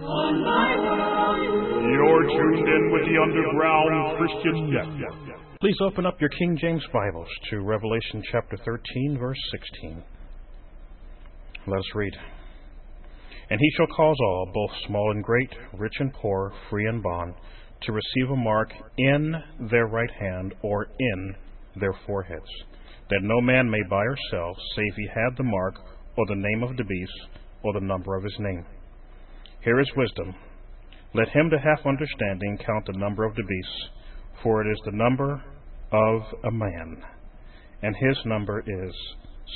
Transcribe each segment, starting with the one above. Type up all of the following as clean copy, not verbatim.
You're tuned in with the Underground Christian Network. Please open up your King James Bibles to Revelation chapter 13, verse 16. Let us read. And he shall cause all, both small and great, rich and poor, free and bond, to receive a mark in their right hand or in their foreheads, that no man may buy or sell, save he had the mark or the name of the beast or the number of his name. Here is wisdom. Let him that hath understanding count the number of the beast, for it is the number of a man, and his number is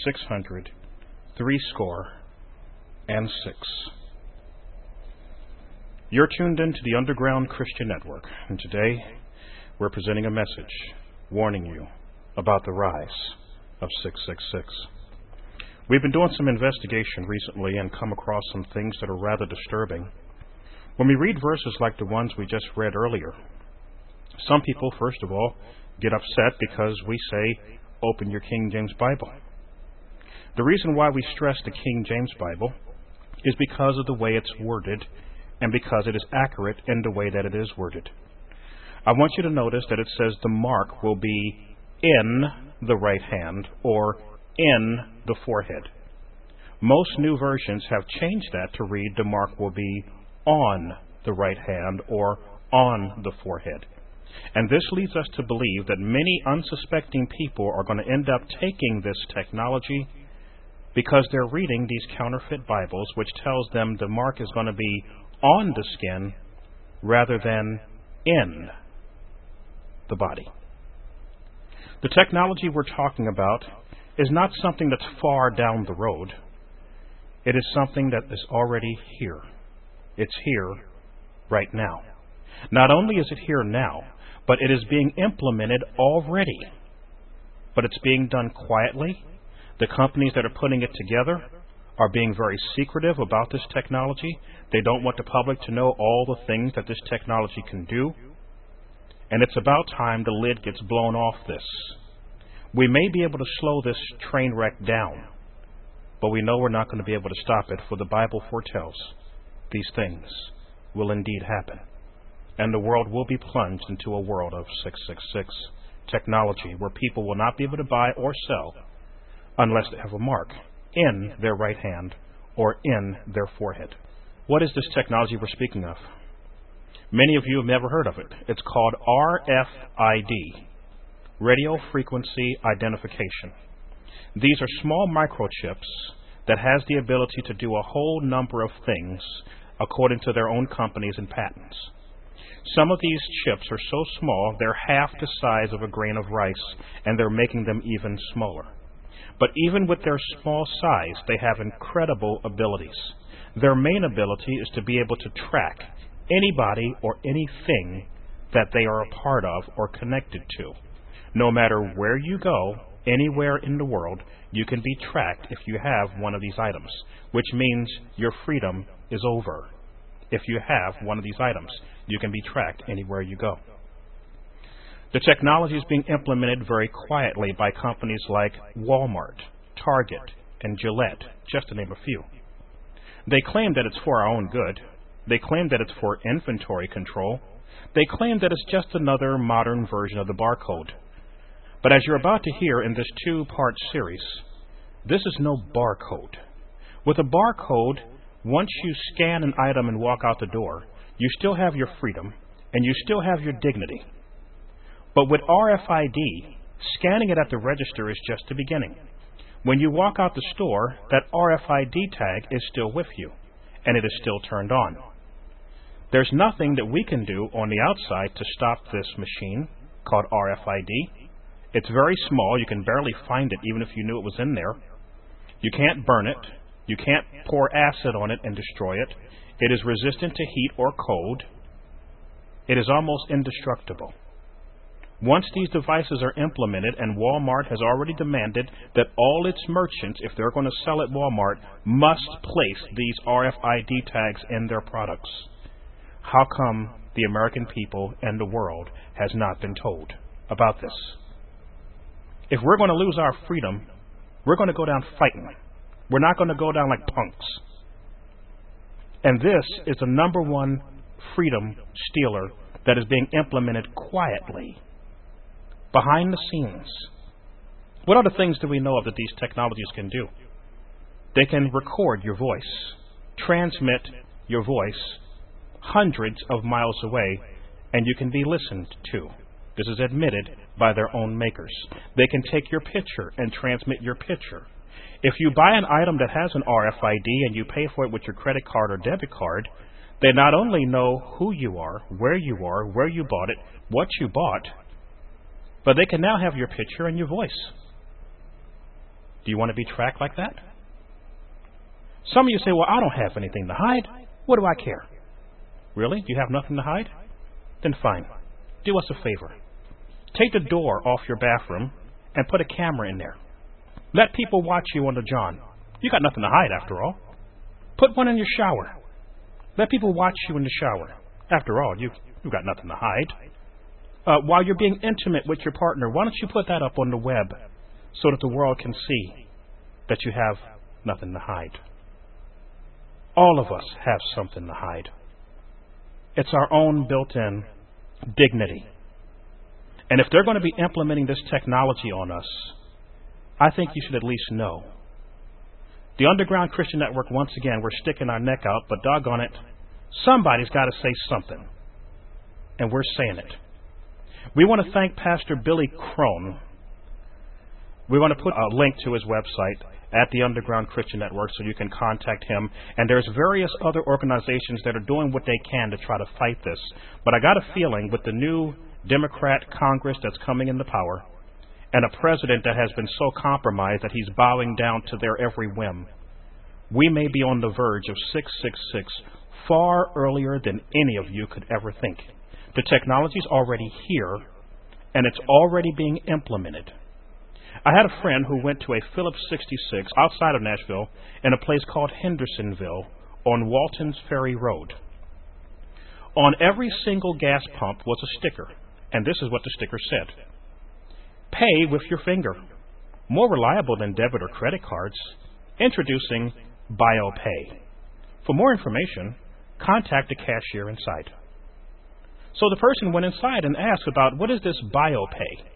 666. You're tuned into the Underground Christian Network, and today we're presenting a message warning you about the rise of 666. We've been doing some investigation recently and come across some things that are rather disturbing. When we read verses like the ones we just read earlier, some people, first of all, get upset because we say, open your King James Bible. The reason why we stress the King James Bible is because of the way it's worded and because it is accurate in the way that it is worded. I want you to notice that it says the mark will be in the right hand or in the forehead. Most new versions have changed that to read the mark will be on the right hand or on the forehead. And this leads us to believe that many unsuspecting people are going to end up taking this technology because they're reading these counterfeit Bibles, which tells them the mark is going to be on the skin rather than in the body. The technology we're talking about is not something that's far down the road. It is something that is already here. It's here right now. Not only is it here now, but it is being implemented already. But it's being done quietly. The companies that are putting it together are being very secretive about this technology. They don't want the public to know all the things that this technology can do. And it's about time the lid gets blown off this. We may be able to slow this train wreck down, but we know we're not going to be able to stop it, for the Bible foretells these things will indeed happen. And the world will be plunged into a world of 666 technology, where people will not be able to buy or sell unless they have a mark in their right hand or in their forehead. What is this technology we're speaking of? Many of you have never heard of it. It's called RFID, Radio Frequency Identification. These are small microchips that has the ability to do a whole number of things according to their own companies and patents. Some of these chips are so small, they're half the size of a grain of rice, and they're making them even smaller. But even with their small size, they have incredible abilities. Their main ability is to be able to track anybody or anything that they are a part of or connected to. No matter where you go, anywhere in the world, you can be tracked if you have one of these items, which means your freedom is over. If you have one of these items, you can be tracked anywhere you go. The technology is being implemented very quietly by companies like Walmart, Target, and Gillette, just to name a few. They claim that it's for our own good. They claim that it's for inventory control. They claim that it's just another modern version of the barcode. But as you're about to hear in this two-part series, this is no barcode. With a barcode, once you scan an item and walk out the door, you still have your freedom and you still have your dignity. But with RFID, scanning it at the register is just the beginning. When you walk out the store, that RFID tag is still with you, and it is still turned on. There's nothing that we can do on the outside to stop this machine called RFID. It's very small. You can barely find it, even if you knew it was in there. You can't burn it. You can't pour acid on it and destroy it. It is resistant to heat or cold. It is almost indestructible. Once these devices are implemented, and Walmart has already demanded that all its merchants, if they're going to sell at Walmart, must place these RFID tags in their products. How come the American people and the world has not been told about this? If we're going to lose our freedom, we're going to go down fighting. We're not going to go down like punks. And this is the number one freedom stealer that is being implemented quietly, behind the scenes. What other things do we know of that these technologies can do? They can record your voice, transmit your voice hundreds of miles away, and you can be listened to. This is admitted by their own makers. They can take your picture and transmit your picture. If you buy an item that has an RFID and you pay for it with your credit card or debit card, they not only know who you are, where you bought it, what you bought, but they can now have your picture and your voice. Do you want to be tracked like that? Some of you say, well, I don't have anything to hide. What do I care? Really? You have nothing to hide? Then fine. Do us a favor. Take the door off your bathroom and put a camera in there. Let people watch you on the john. You got nothing to hide after all. Put one in your shower. Let people watch you in the shower. After all, you've got nothing to hide. While you're being intimate with your partner, why don't you put that up on the web so that the world can see that you have nothing to hide? All of us have something to hide. It's our own built-in dignity. And if they're going to be implementing this technology on us, I think you should at least know. The Underground Christian Network, once again, we're sticking our neck out, but doggone it, somebody's got to say something. And we're saying it. We want to thank Pastor Billy Crone. We want to put a link to his website at the Underground Christian Network so you can contact him. And there's various other organizations that are doing what they can to try to fight this. But I got a feeling with the new Democrat Congress that's coming into power and a president that has been so compromised that he's bowing down to their every whim, we may be on the verge of 666 far earlier than any of you could ever think. The technology's already here, and it's already being implemented. I had a friend who went to a Phillips 66 outside of Nashville in a place called Hendersonville on Walton's Ferry Road. On every single gas pump was a sticker, and this is what the sticker said. Pay with your finger. More reliable than debit or credit cards. Introducing BioPay. For more information, contact the cashier inside. So the person went inside and asked about, what is this BioPay?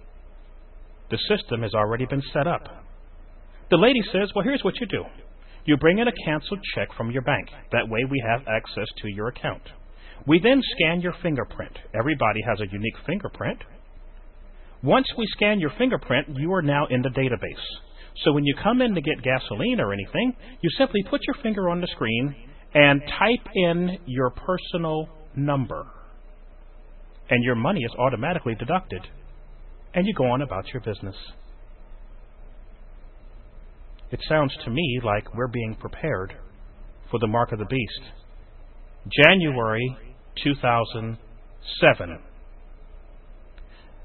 The system has already been set up. The lady says, well, here's what you do. You bring in a canceled check from your bank. That way we have access to your account. We then scan your fingerprint. Everybody has a unique fingerprint. Once we scan your fingerprint, you are now in the database. So when you come in to get gasoline or anything, you simply put your finger on the screen and type in your personal number. And your money is automatically deducted, and you go on about your business. It sounds to me like we're being prepared for the mark of the beast. January 2007.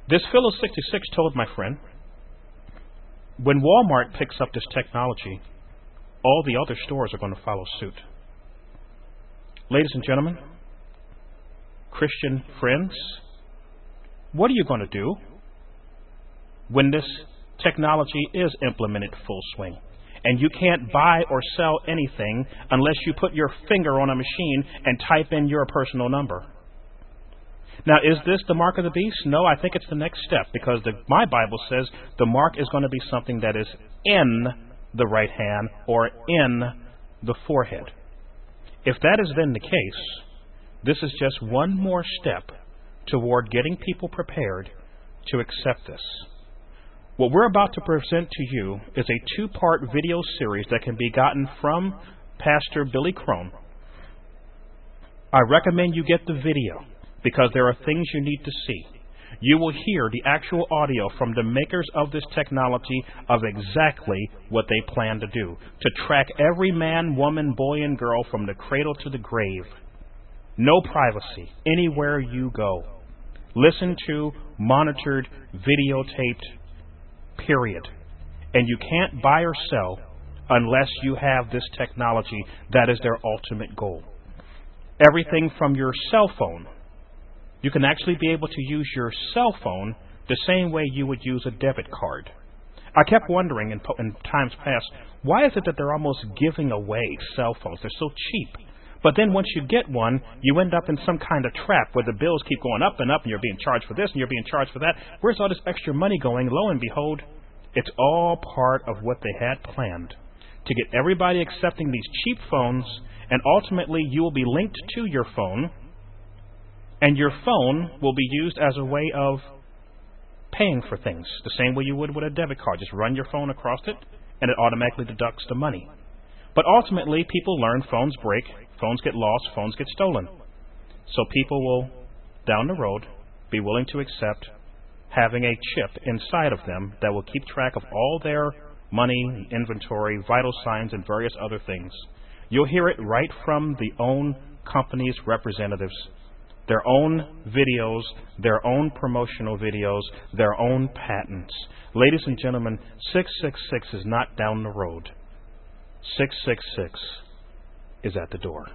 This Phillips 66 told my friend, when Walmart picks up this technology, all the other stores are going to follow suit. Ladies and gentlemen, Christian friends, what are you going to do when this technology is implemented full swing and you can't buy or sell anything unless you put your finger on a machine and type in your personal number? Now, is this the mark of the beast? No, I think it's the next step, because my Bible says the mark is going to be something that is in the right hand or in the forehead. If that is then the case, this is just one more step toward getting people prepared to accept this. What we're about to present to you is a two-part video series that can be gotten from Pastor Billy Crone. I recommend you get the video because there are things you need to see. You will hear the actual audio from the makers of this technology of exactly what they plan to do, to track every man, woman, boy, and girl from the cradle to the grave. No privacy anywhere you go. Listen to, monitored, videotaped, period. And you can't buy or sell unless you have this technology. That is their ultimate goal. Everything from your cell phone. You can actually be able to use your cell phone the same way you would use a debit card. I kept wondering in times past, why is it that they're almost giving away cell phones? They're so cheap. But then once you get one, you end up in some kind of trap where the bills keep going up and up, and you're being charged for this, and you're being charged for that. Where's all this extra money going? Lo and behold, it's all part of what they had planned, to get everybody accepting these cheap phones, and ultimately you will be linked to your phone, and your phone will be used as a way of paying for things, the same way you would with a debit card. Just run your phone across it, and it automatically deducts the money. But ultimately, people learn phones break, phones get lost, phones get stolen. So people will, down the road, be willing to accept having a chip inside of them that will keep track of all their money, inventory, vital signs, and various other things. You'll hear it right from the own company's representatives. Their own videos, their own promotional videos, their own patents. Ladies and gentlemen, 666 is not down the road. 666 is at the door.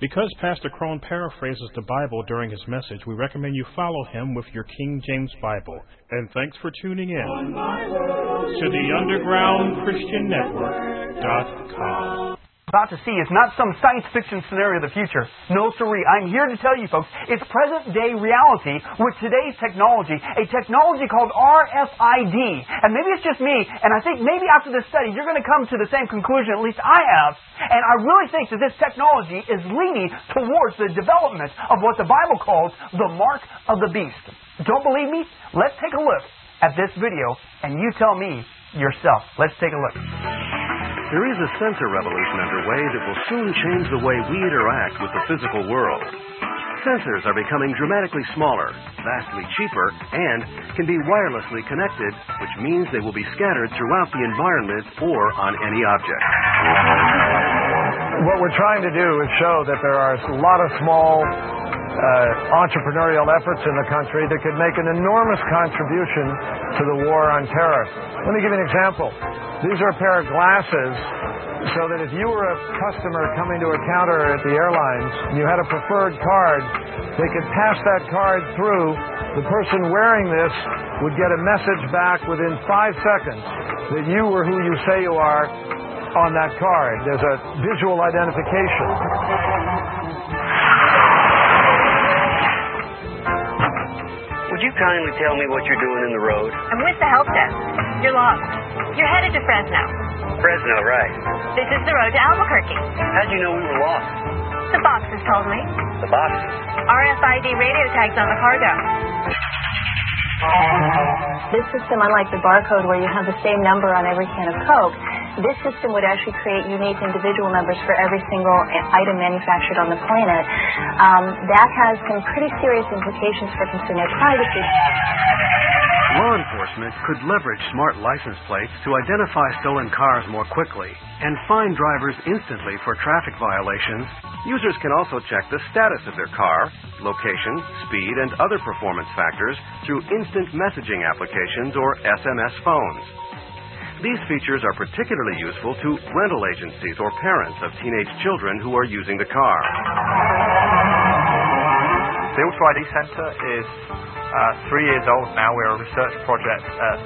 Because Pastor Crone paraphrases the Bible during his message, we recommend you follow him with your King James Bible. And thanks for tuning in to the Underground Christian Network.com. About to see is not some science fiction scenario of the future. No, sirree. I'm here to tell you folks, it's present-day reality with today's technology, a technology called RFID. And maybe it's just me, and I think maybe after this study, you're going to come to the same conclusion, at least I have, and I really think that this technology is leaning towards the development of what the Bible calls the mark of the beast. Don't believe me? Let's take a look at this video, and you tell me yourself. Let's take a look. There is a sensor revolution underway that will soon change the way we interact with the physical world. Sensors are becoming dramatically smaller, vastly cheaper, and can be wirelessly connected, which means they will be scattered throughout the environment or on any object. What we're trying to do is show that there are a lot of small entrepreneurial efforts in the country that could make an enormous contribution to the war on terror. Let me give you an example. These are a pair of glasses so that if you were a customer coming to a counter at the airlines and you had a preferred card, they could pass that card through. The person wearing this would get a message back within 5 seconds that you were who you say you are on that card. There's a visual identification. Would you kindly tell me what you're doing in the road? I'm with the help desk. You're lost. You're headed to Fresno. Fresno, right. This is the road to Albuquerque. How'd you know we were lost? The boxes told me. The boxes? RFID radio tags on the cargo. This system, unlike the barcode where you have the same number on every can of Coke, this system would actually create unique individual numbers for every single item manufactured on the planet. That has some pretty serious implications for consumer privacy. Law enforcement could leverage smart license plates to identify stolen cars more quickly and fine drivers instantly for traffic violations. Users can also check the status of their car, location, speed, and other performance factors through instant messaging applications or SMS phones. These features are particularly useful to rental agencies or parents of teenage children who are using the car. The Auto-ID Center is 3 years old now. We're a research project at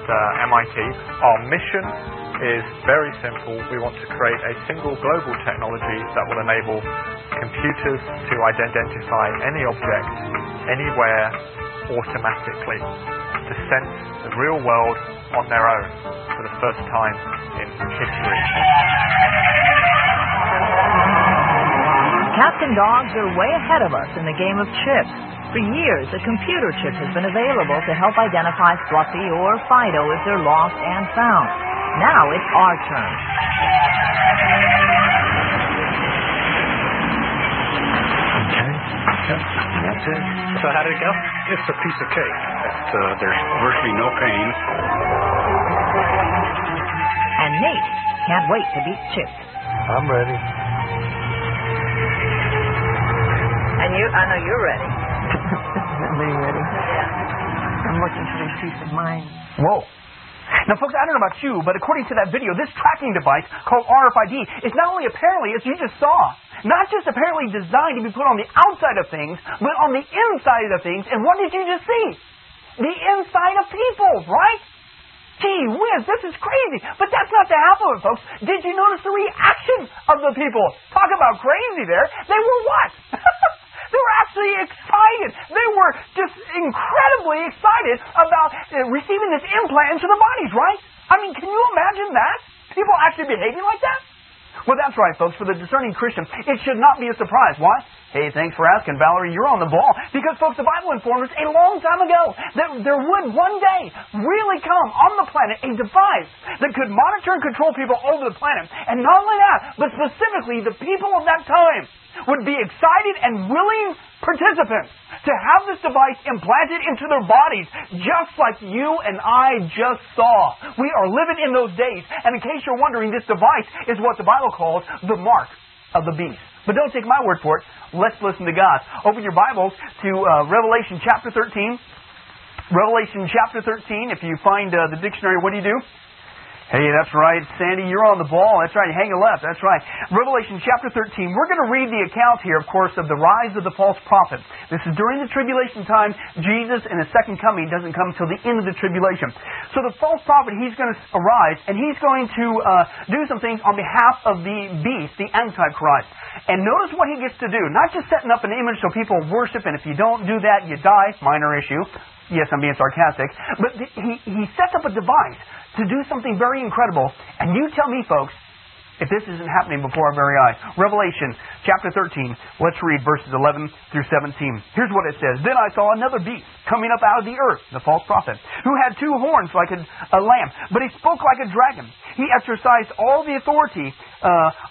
MIT. Our mission is very simple. We want to create a single global technology that will enable computers to identify any object, anywhere, automatically, to sense the real world on their own, for the first time in history. Cats and dogs are way ahead of us in the game of chips. For years, a computer chip has been available to help identify Fluffy or Fido if they're lost and found. Now it's our turn. Okay. That's it. So how did it go? It's a piece of cake. There's virtually no pain. And Nate can't wait to beat Chip. I'm ready. And you? I know you're ready. I'm really ready. Yeah. I'm looking for this peace of mind. Whoa. Now, folks, I don't know about you, but according to that video, this tracking device called RFID is not only apparently, as you just saw, not just apparently designed to be put on the outside of things, but on the inside of things. And what did you just see? The inside of people, right? Gee whiz, this is crazy. But that's not the half of it, folks. Did you notice the reaction of the people? Talk about crazy there. They were what? They were actually excited. They were just incredibly excited about receiving this implant into their bodies, right? I mean, can you imagine that? People actually behaving like that? Well, that's right, folks. For the discerning Christian, it should not be a surprise. Why? Hey, thanks for asking, Valerie. You're on the ball. Because, folks, the Bible informed us a long time ago that there would one day really come on the planet a device that could monitor and control people over the planet. And not only that, but specifically the people of that time would be excited and willing participants to have this device implanted into their bodies, just like you and I just saw. We are living in those days. And in case you're wondering, this device is what the Bible calls the mark of the beast. But don't take my word for it. Let's listen to God. Open your Bibles to Revelation chapter 13. Revelation chapter 13. If you find the dictionary, what do you do? Hey, that's right. Sandy, you're on the ball. That's right. Hang a left. That's right. Revelation chapter 13. We're going to read the account here, of course, of the rise of the false prophet. This is during the tribulation time. Jesus and His second coming doesn't come until the end of the tribulation. So the false prophet, he's going to arise, and he's going to do some things on behalf of the beast, the Antichrist. And notice what he gets to do. Not just setting up an image so people worship, and if you don't do that, you die. Minor issue. Yes, I'm being sarcastic. But he sets up a device to do something very incredible. And you tell me, folks, if this isn't happening before our very eyes. Revelation chapter 13. Let's read verses 11 through 17. Here's what it says. Then I saw another beast coming up out of the earth, the false prophet, who had two horns like a lamb, but he spoke like a dragon. He exercised all the authority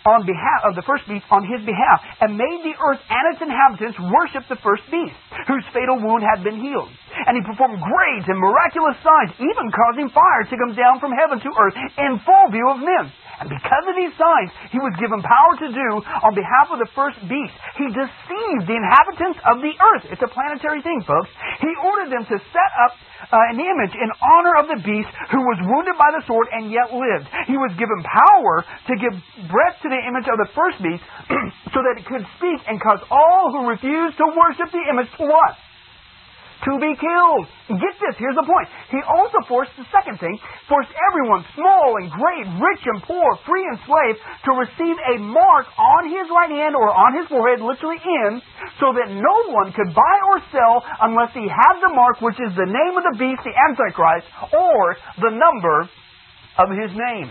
on behalf of the first beast on his behalf, and made the earth and its inhabitants worship the first beast, whose fatal wound had been healed. And he performed great and miraculous signs, even causing fire to come down from heaven to earth in full view of men. And because of these signs, he was given power to do on behalf of the first beast. He deceived the inhabitants of the earth. It's a planetary thing, folks. He ordered them to set up an image in honor of the beast who was wounded by the sword and yet lived. He was given power to give breath to the image of the first beast so that it could speak and cause all who refused to worship the image to what? To be killed. Get this, here's the point. He also forced everyone, small and great, rich and poor, free and slave, to receive a mark on his right hand or on his forehead, literally in, so that no one could buy or sell unless he had the mark, which is the name of the beast, the Antichrist, or the number of his name.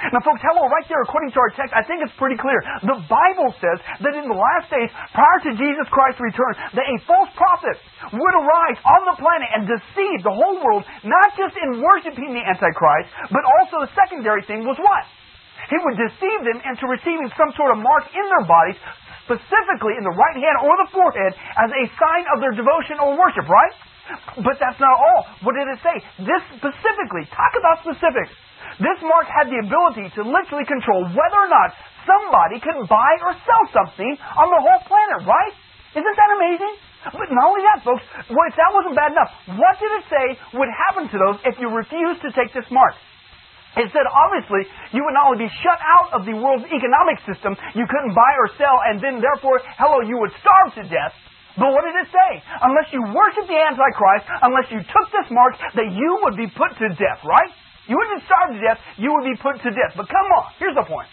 Now, folks, hello, right there, according to our text, I think it's pretty clear. The Bible says that in the last days, prior to Jesus Christ's return, that a false prophet would arise on the planet and deceive the whole world, not just in worshiping the Antichrist, but also the secondary thing was what? He would deceive them into receiving some sort of mark in their bodies, specifically in the right hand or the forehead, as a sign of their devotion or worship, right? But that's not all. What did it say? This specifically, talk about specifics. This mark had the ability to literally control whether or not somebody could buy or sell something on the whole planet, right? Isn't that amazing? But not only that, folks, well, if that wasn't bad enough, what did it say would happen to those if you refused to take this mark? It said, obviously, you would not only be shut out of the world's economic system, you couldn't buy or sell, and then, therefore, hello, you would starve to death. But what did it say? Unless you worship the Antichrist, unless you took this mark, that you would be put to death, right? You wouldn't starve to death, you would be put to death. But come on, here's the point.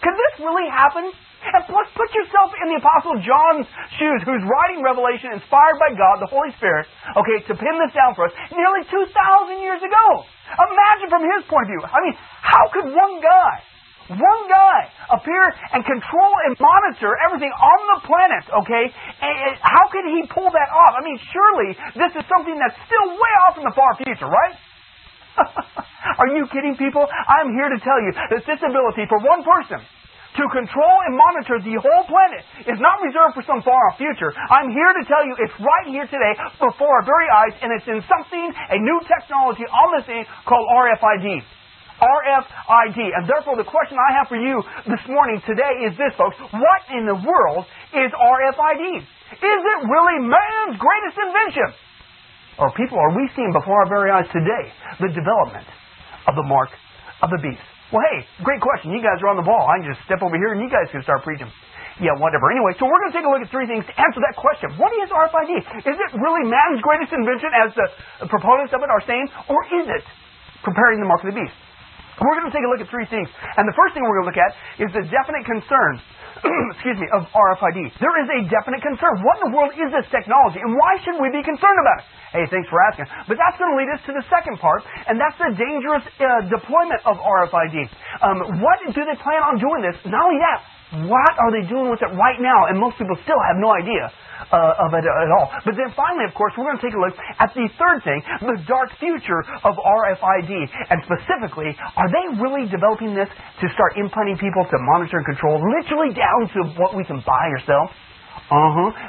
Could this really happen? And plus, put yourself in the Apostle John's shoes, who's writing Revelation inspired by God, the Holy Spirit, okay, to pin this down for us, nearly 2,000 years ago. Imagine from his point of view. I mean, how could one guy appear and control and monitor everything on the planet, okay? And how could he pull that off? I mean, surely this is something that's still way off in the far future, right? Are you kidding, people? I'm here to tell you that this ability for one person to control and monitor the whole planet is not reserved for some far-off future. I'm here to tell you it's right here today before our very eyes, and it's in something, a new technology on this thing called RFID. RFID. And therefore, the question I have for you this morning today is this, folks. What in the world is RFID? Is it really man's greatest invention? Or people, are we seeing before our very eyes today the development of the mark of the beast? Well, hey, great question. You guys are on the ball. I can just step over here and you guys can start preaching. Yeah, whatever. Anyway, so we're going to take a look at three things to answer that question. What is RFID? Is it really man's greatest invention as the proponents of it are saying? Or is it preparing the mark of the beast. We're going to take a look at three things. And the first thing we're going to look at is the definite concern of RFID. There is a definite concern. What in the world is this technology, and why should we be concerned about it? Hey, thanks for asking. But that's going to lead us to the second part, and that's the dangerous deployment of RFID. What do they plan on doing this? Not only that, what are they doing with it right now? And most people still have no idea of it at all. But then finally, of course, we're going to take a look at the third thing, the dark future of RFID. And specifically, are they really developing this to start implanting people to monitor and control, literally down to what we can buy or sell?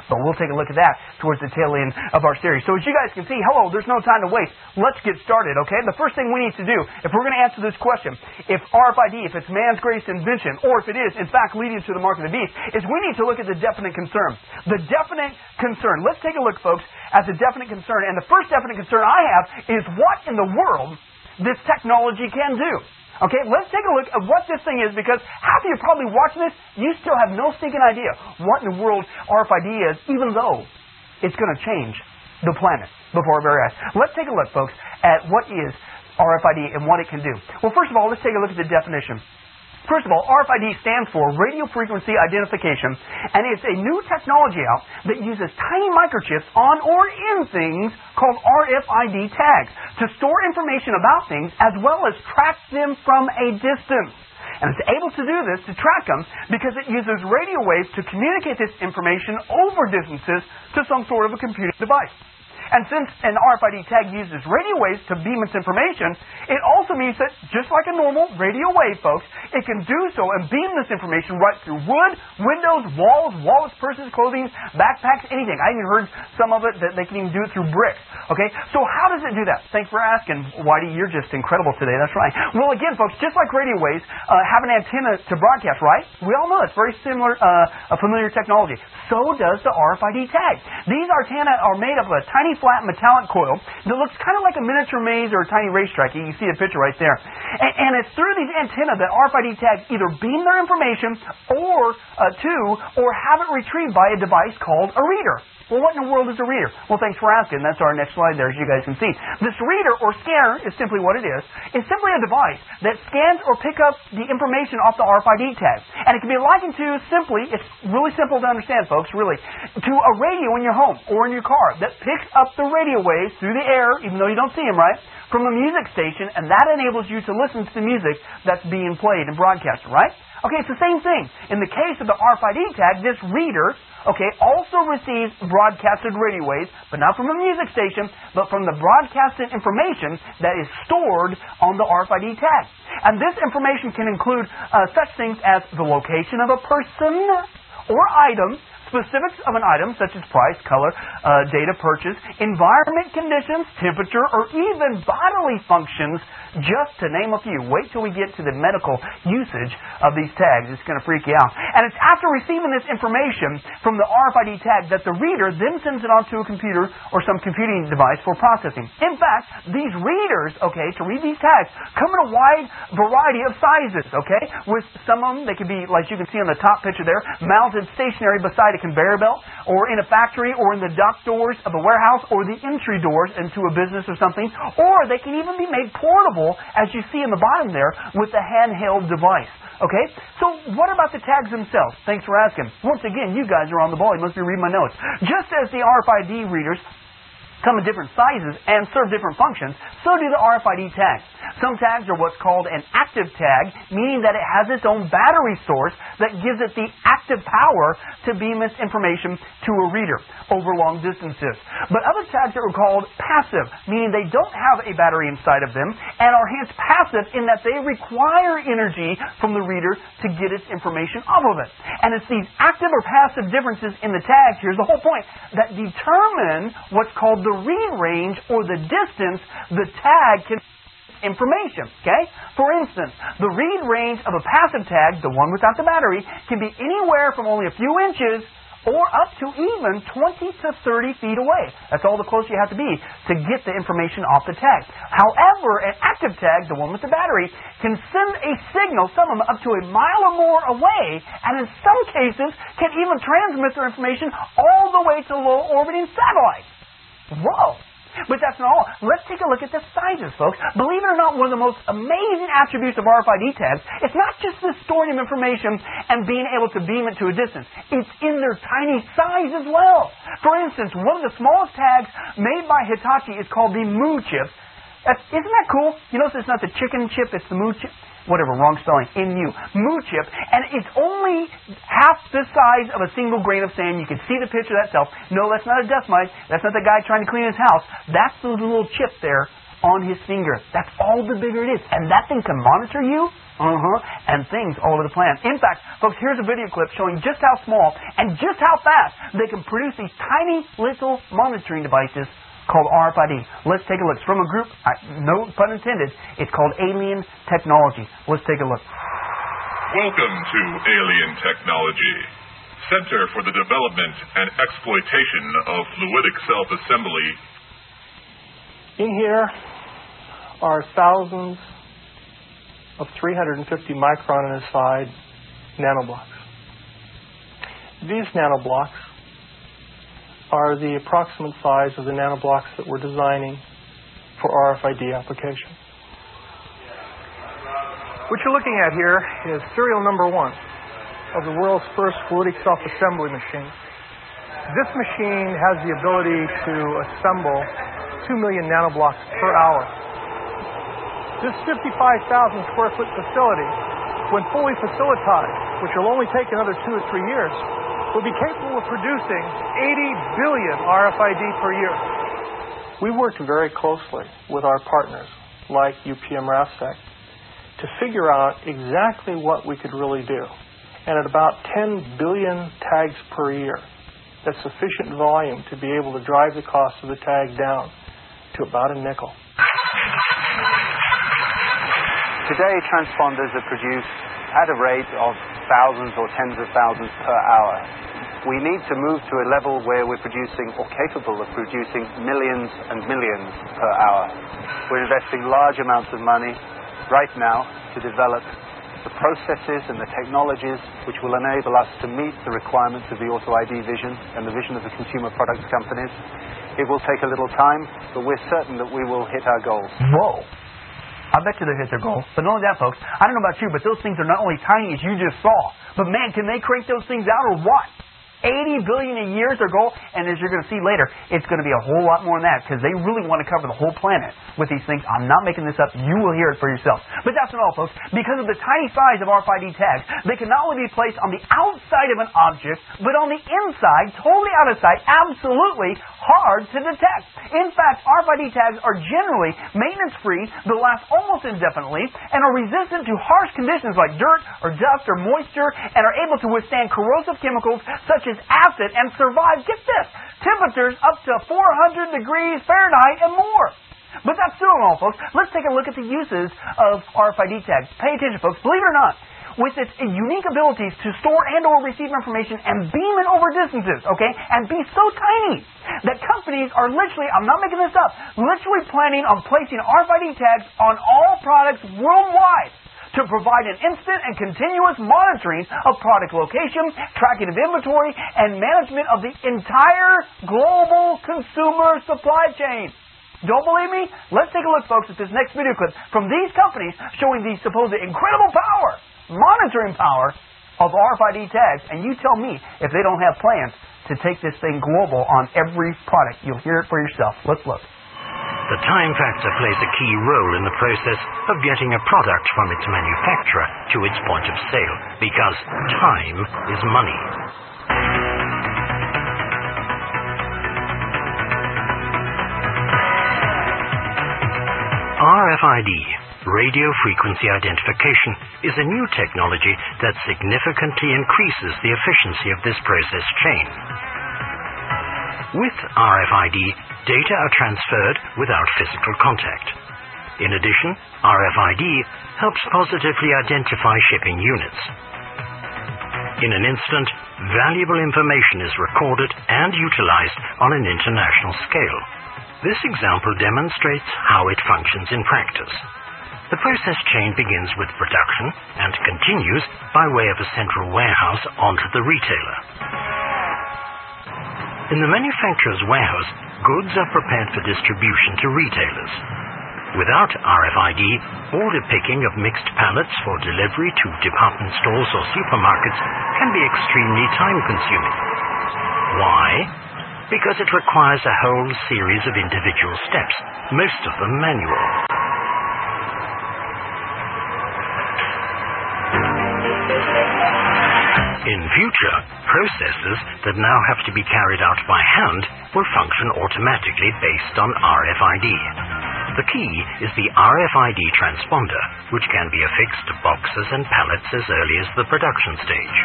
But we'll take a look at that towards the tail end of our series. So as you guys can see, hello, there's no time to waste. Let's get started, okay? The first thing we need to do, if we're going to answer this question, if RFID, if it's man's greatest invention, or if it is, in fact, leading to the mark of the beast, is we need to look at the definite concern. The definite concern. Let's take a look, folks, at the definite concern. And the first definite concern I have is what in the world this technology can do. Okay, let's take a look at what this thing is, because half of you probably watching this, you still have no stinking idea what in the world RFID is, even though it's going to change the planet before our very eyes. Let's take a look, folks, at what is RFID and what it can do. Well, first of all, let's take a look at the definition. First of all, RFID stands for Radio Frequency Identification, and it's a new technology out that uses tiny microchips on or in things called RFID tags to store information about things as well as track them from a distance. And it's able to do this, to track them, because it uses radio waves to communicate this information over distances to some sort of a computer device. And since an RFID tag uses radio waves to beam its information, it also means that, just like a normal radio wave, folks, it can do so and beam this information right through wood, windows, walls, wallets, purses, clothing, backpacks, anything. I even heard some of it that they can even do it through bricks. Okay? So how does it do that? Thanks for asking, Whitey. You're just incredible today. That's right. Well, again, folks, just like radio waves have an antenna to broadcast, right? We all know it's very similar, a familiar technology. So does the RFID tag. These antennae are made up of a tiny flat metallic coil that looks kind of like a miniature maze or a tiny racetrack. You see a picture right there. And it's through these antennae that RFID tags either beam their information or have it retrieved by a device called a reader. Well, what in the world is a reader? Well, thanks for asking. That's our next slide there, as you guys can see. This reader or scanner is simply what it is. It's simply a device that scans or picks up the information off the RFID tag. And it can be likened to simply, it's really simple to understand, folks, really, to a radio in your home or in your car that picks up the radio waves through the air, even though you don't see them, right, from a music station, and that enables you to listen to the music that's being played and broadcasted, right? Okay, it's the same thing. In the case of the RFID tag, this reader, okay, also receives broadcasted radio waves, but not from a music station, but from the broadcasted information that is stored on the RFID tag. And this information can include such things as the location of a person or item, specifics of an item such as price, color, date of purchase, environment conditions, temperature, or even bodily functions, just to name a few. Wait till we get to the medical usage of these tags. It's going to freak you out. And it's after receiving this information from the RFID tag that the reader then sends it onto a computer or some computing device for processing. In fact, these readers, okay, to read these tags, come in a wide variety of sizes, okay? With some of them, they can be, like you can see on the top picture there, mounted stationary beside a conveyor belt, or in a factory, or in the dock doors of a warehouse, or the entry doors into a business or something, or they can even be made portable, as you see in the bottom there, with a handheld device. Okay? So what about the tags themselves? Thanks for asking. Once again, you guys are on the ball. You must be reading my notes. Just as the RFID readers come in different sizes and serve different functions, so do the RFID tags. Some tags are what's called an active tag, meaning that it has its own battery source that gives it the active power to beam this information to a reader over long distances. But other tags are called passive, meaning they don't have a battery inside of them and are hence passive in that they require energy from the reader to get its information off of it. And it's these active or passive differences in the tags, here's the whole point, that determine what's called the read range or the distance the tag can information, okay? For instance, the read range of a passive tag, the one without the battery, can be anywhere from only a few inches or up to even 20 to 30 feet away. That's all the closer you have to be to get the information off the tag. However, an active tag, the one with the battery, can send a signal, some of them up to a mile or more away, and in some cases can even transmit their information all the way to low-orbiting satellites. Whoa! But that's not all. Let's take a look at the sizes, folks. Believe it or not, one of the most amazing attributes of RFID tags is not just the storing of information and being able to beam it to a distance. It's in their tiny size as well. For instance, one of the smallest tags made by Hitachi is called the Moo chip. Isn't that cool? You notice it's not the chicken chip, it's the Moo chip. Whatever, wrong spelling, M-U, Moo chip, and it's only half the size of a single grain of sand. You can see the picture of that cell. No, that's not a dust mite. That's not the guy trying to clean his house. That's the little chip there on his finger. That's all the bigger it is. And that thing can monitor you and things all over the planet. In fact, folks, here's a video clip showing just how small and just how fast they can produce these tiny little monitoring devices called RFID. Let's take a look. It's from a group, no pun intended, it's called Alien Technology. Let's take a look. Welcome to Alien Technology, Center for the Development and Exploitation of Fluidic Self-Assembly. In here are thousands of 350 micron in a side nanoblocks. These nanoblocks are the approximate size of the nanoblocks that we're designing for RFID application. What you're looking at here is serial number 1 of the world's first fluidic self-assembly machine. This machine has the ability to assemble 2 million nanoblocks per hour. This 55,000 square foot facility, when fully facilitized, which will only take another 2 or 3 years, will be capable of producing 80 billion RFID per year. We worked very closely with our partners, like UPM RafSec, to figure out exactly what we could really do. And at about 10 billion tags per year, that's sufficient volume to be able to drive the cost of the tag down to about a nickel. Today, transponders are produced at a rate of thousands or tens of thousands per hour. We need to move to a level where we're producing or capable of producing millions and millions per hour. We're investing large amounts of money right now to develop the processes and the technologies which will enable us to meet the requirements of the Auto-ID vision and the vision of the consumer products companies. It will take a little time, but we're certain that we will hit our goals. Whoa! I bet you they hit their goal. But not only that, folks, I don't know about you, but those things are not only tiny as you just saw, but man, can they crank those things out or what? 80 billion a year is their goal, and as you're going to see later, it's going to be a whole lot more than that because they really want to cover the whole planet with these things. I'm not making this up. You will hear it for yourself. But that's not all, folks. Because of the tiny size of RFID tags, they can not only be placed on the outside of an object, but on the inside, totally out of sight, absolutely hard to detect. In fact, RFID tags are generally maintenance-free, they'll last almost indefinitely, and are resistant to harsh conditions like dirt or dust or moisture, and are able to withstand corrosive chemicals such is acid and survive, get this, temperatures up to 400 degrees Fahrenheit and more. But that's still all, folks. Let's take a look at the uses of RFID tags. Pay attention, folks. Believe it or not, with its unique abilities to store and or receive information and beam it over distances, okay, and be so tiny that companies are literally, I'm not making this up, literally planning on placing RFID tags on all products worldwide, to provide an instant and continuous monitoring of product location, tracking of inventory, and management of the entire global consumer supply chain. Don't believe me? Let's take a look, folks, at this next video clip from these companies showing the supposed incredible power, monitoring power, of RFID tags. And you tell me if they don't have plans to take this thing global on every product. You'll hear it for yourself. Let's look. The time factor plays a key role in the process of getting a product from its manufacturer to its point of sale, because time is money. RFID, Radio Frequency Identification, is a new technology that significantly increases the efficiency of this process chain. With RFID, data are transferred without physical contact. In addition, RFID helps positively identify shipping units. In an instant, valuable information is recorded and utilized on an international scale. This example demonstrates how it functions in practice. The process chain begins with production and continues by way of a central warehouse onto the retailer. In the manufacturer's warehouse, goods are prepared for distribution to retailers. Without RFID, order picking of mixed pallets for delivery to department stores or supermarkets can be extremely time-consuming. Why? Because it requires a whole series of individual steps, most of them manual. In future, processes that now have to be carried out by hand will function automatically based on RFID. The key is the RFID transponder, which can be affixed to boxes and pallets as early as the production stage.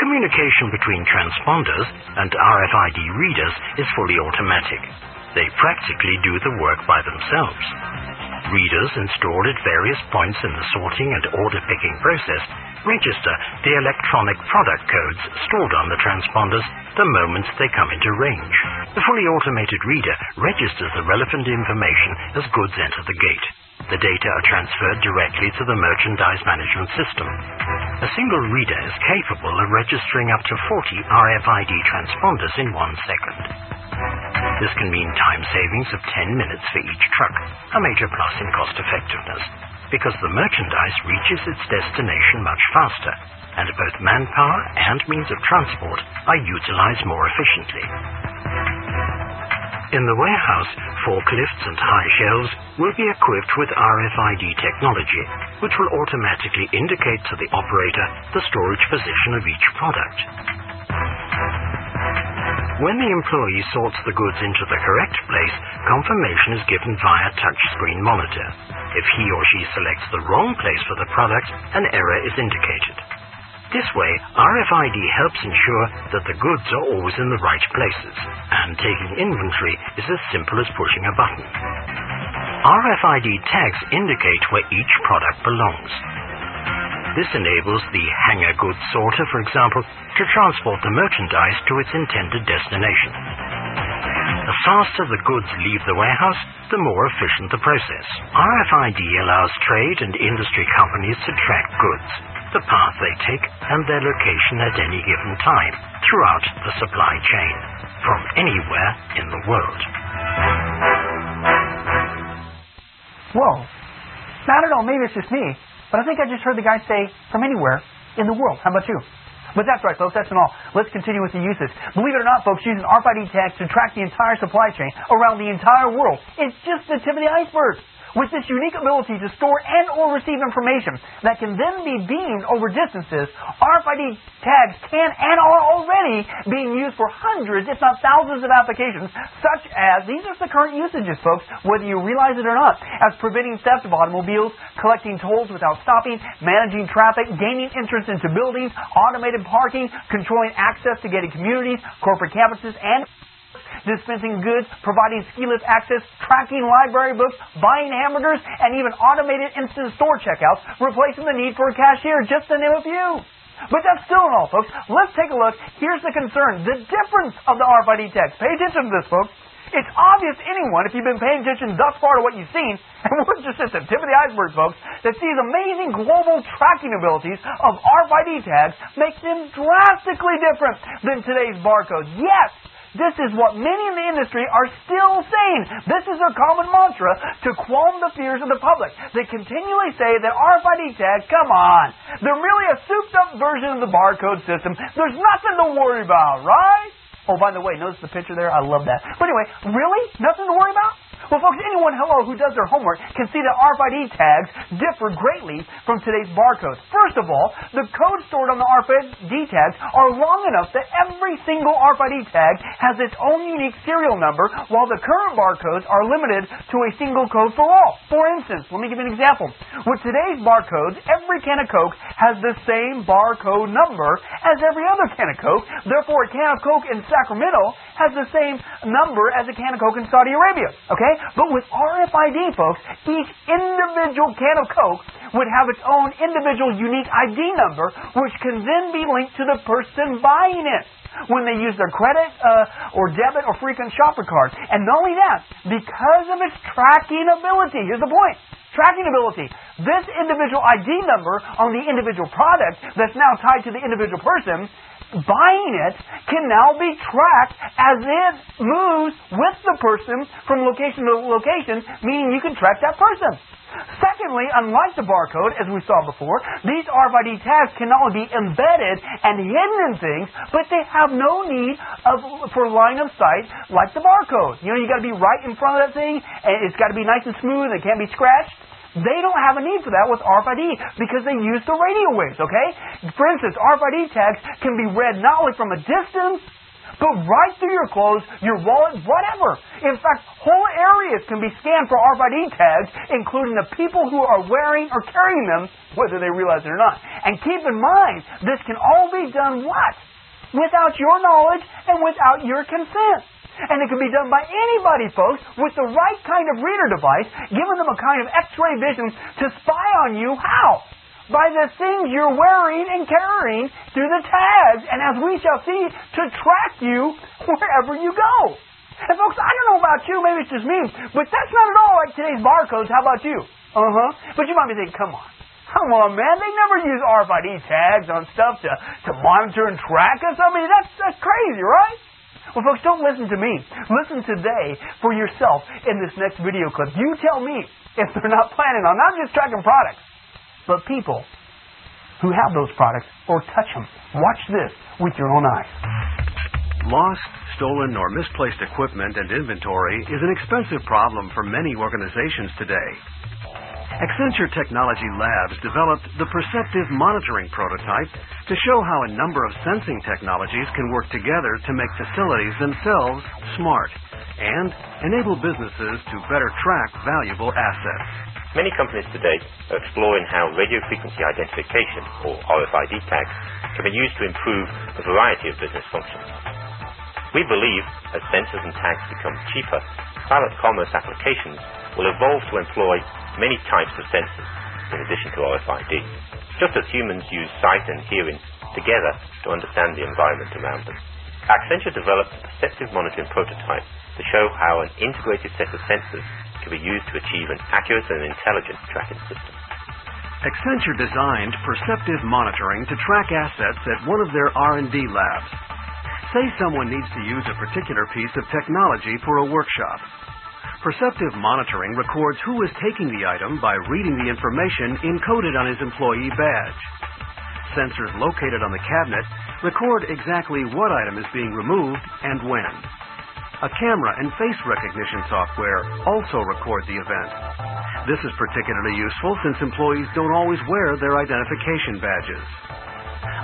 Communication between transponders and RFID readers is fully automatic. They practically do the work by themselves. Readers installed at various points in the sorting and order-picking process register the electronic product codes stored on the transponders the moment they come into range. The fully automated reader registers the relevant information as goods enter the gate. The data are transferred directly to the merchandise management system. A single reader is capable of registering up to 40 RFID transponders in 1 second. This can mean time savings of 10 minutes for each truck, a major plus in cost effectiveness, because the merchandise reaches its destination much faster, and both manpower and means of transport are utilized more efficiently. In the warehouse, forklifts and high shelves will be equipped with RFID technology, which will automatically indicate to the operator the storage position of each product. When the employee sorts the goods into the correct place, confirmation is given via touchscreen monitor. If he or she selects the wrong place for the product, an error is indicated. This way, RFID helps ensure that the goods are always in the right places, and taking inventory is as simple as pushing a button. RFID tags indicate where each product belongs. This enables the hanger goods sorter, for example, to transport the merchandise to its intended destination. The faster the goods leave the warehouse, the more efficient the process. RFID allows trade and industry companies to track goods, the path they take, and their location at any given time throughout the supply chain, from anywhere in the world. Whoa. Now, I don't know, maybe it's just me, but I think I just heard the guy say, from anywhere in the world. How about you? But that's right, folks, that's not all. Let's continue with the uses. Believe it or not, folks, using RFID tags to track the entire supply chain around the entire world is just the tip of the iceberg. With this unique ability to store and or receive information that can then be beamed over distances, RFID tags can and are already being used for hundreds, if not thousands, of applications, such as, these are the current usages, folks, whether you realize it or not, as preventing theft of automobiles, collecting tolls without stopping, managing traffic, gaining entrance into buildings, automated parking, controlling access to gated communities, corporate campuses, and dispensing goods, providing keyless access, tracking library books, buying hamburgers, and even automated instant store checkouts, replacing the need for a cashier, just to name a few. But that's still not all, folks. Let's take a look. Here's the concern, the difference of the RFID tags. Pay attention to this, folks. It's obvious anyone, if you've been paying attention thus far to what you've seen, and we're just at the tip of the iceberg, folks, that these amazing global tracking abilities of RFID tags make them drastically different than today's barcodes. Yes! This is what many in the industry are still saying. This is their common mantra to quell the fears of the public. They continually say that RFID tags, come on, they're merely a souped-up version of the barcode system. There's nothing to worry about, right? Oh, by the way, notice the picture there? I love that. But anyway, really? Nothing to worry about? Well, folks, anyone, hello, who does their homework can see that RFID tags differ greatly from today's barcodes. First of all, the codes stored on the RFID tags are long enough that every single RFID tag has its own unique serial number, while the current barcodes are limited to a single code for all. For instance, let me give you an example. With today's barcodes, every can of Coke has the same barcode number as every other can of Coke. Therefore, a can of Coke in Sacramento has the same number as a can of Coke in Saudi Arabia, okay? But with RFID, folks, each individual can of Coke would have its own individual unique ID number, which can then be linked to the person buying it when they use their credit or debit or frequent shopper card. And not only that, because of its tracking ability, here's the point, tracking ability, this individual ID number on the individual product that's now tied to the individual person buying it can now be tracked as it moves with the person from location to location, meaning you can track that person. Secondly, unlike the barcode, as we saw before, these RFID tags can not only be embedded and hidden in things, but they have no need for line of sight like the barcode. You know, you got to be right in front of that thing, and it's got to be nice and smooth, and it can't be scratched. They don't have a need for that with RFID because they use the radio waves, okay? For instance, RFID tags can be read not only from a distance, but right through your clothes, your wallet, whatever. In fact, whole areas can be scanned for RFID tags, including the people who are wearing or carrying them, whether they realize it or not. And keep in mind, this can all be done what? Without your knowledge and without your consent. And it can be done by anybody, folks, with the right kind of reader device, giving them a kind of X-ray vision to spy on you. How? By the things you're wearing and carrying through the tags, and as we shall see, to track you wherever you go. And folks, I don't know about you, maybe it's just me, but that's not at all like today's barcodes. How about you? But you might be thinking, come on, man, they never use RFID tags on stuff to monitor and track us. I mean, that's crazy, right? Well, folks, don't listen to me. Listen today for yourself in this next video clip. You tell me if they're not planning on not just tracking products, but people who have those products or touch them. Watch this with your own eyes. Lost, stolen, or misplaced equipment and inventory is an expensive problem for many organizations today. Accenture Technology Labs developed the Perceptive Monitoring Prototype to show how a number of sensing technologies can work together to make facilities themselves smart and enable businesses to better track valuable assets. Many companies today are exploring how radio frequency identification, or RFID tags, can be used to improve a variety of business functions. We believe as sensors and tags become cheaper, private commerce applications will evolve to employ many types of sensors, in addition to RFID, just as humans use sight and hearing together to understand the environment around them. Accenture developed a perceptive monitoring prototype to show how an integrated set of sensors can be used to achieve an accurate and intelligent tracking system. Accenture designed perceptive monitoring to track assets at one of their R&D labs. Say someone needs to use a particular piece of technology for a workshop. Perceptive monitoring records who is taking the item by reading the information encoded on his employee badge. Sensors located on the cabinet record exactly what item is being removed and when. A camera and face recognition software also record the event. This is particularly useful since employees don't always wear their identification badges.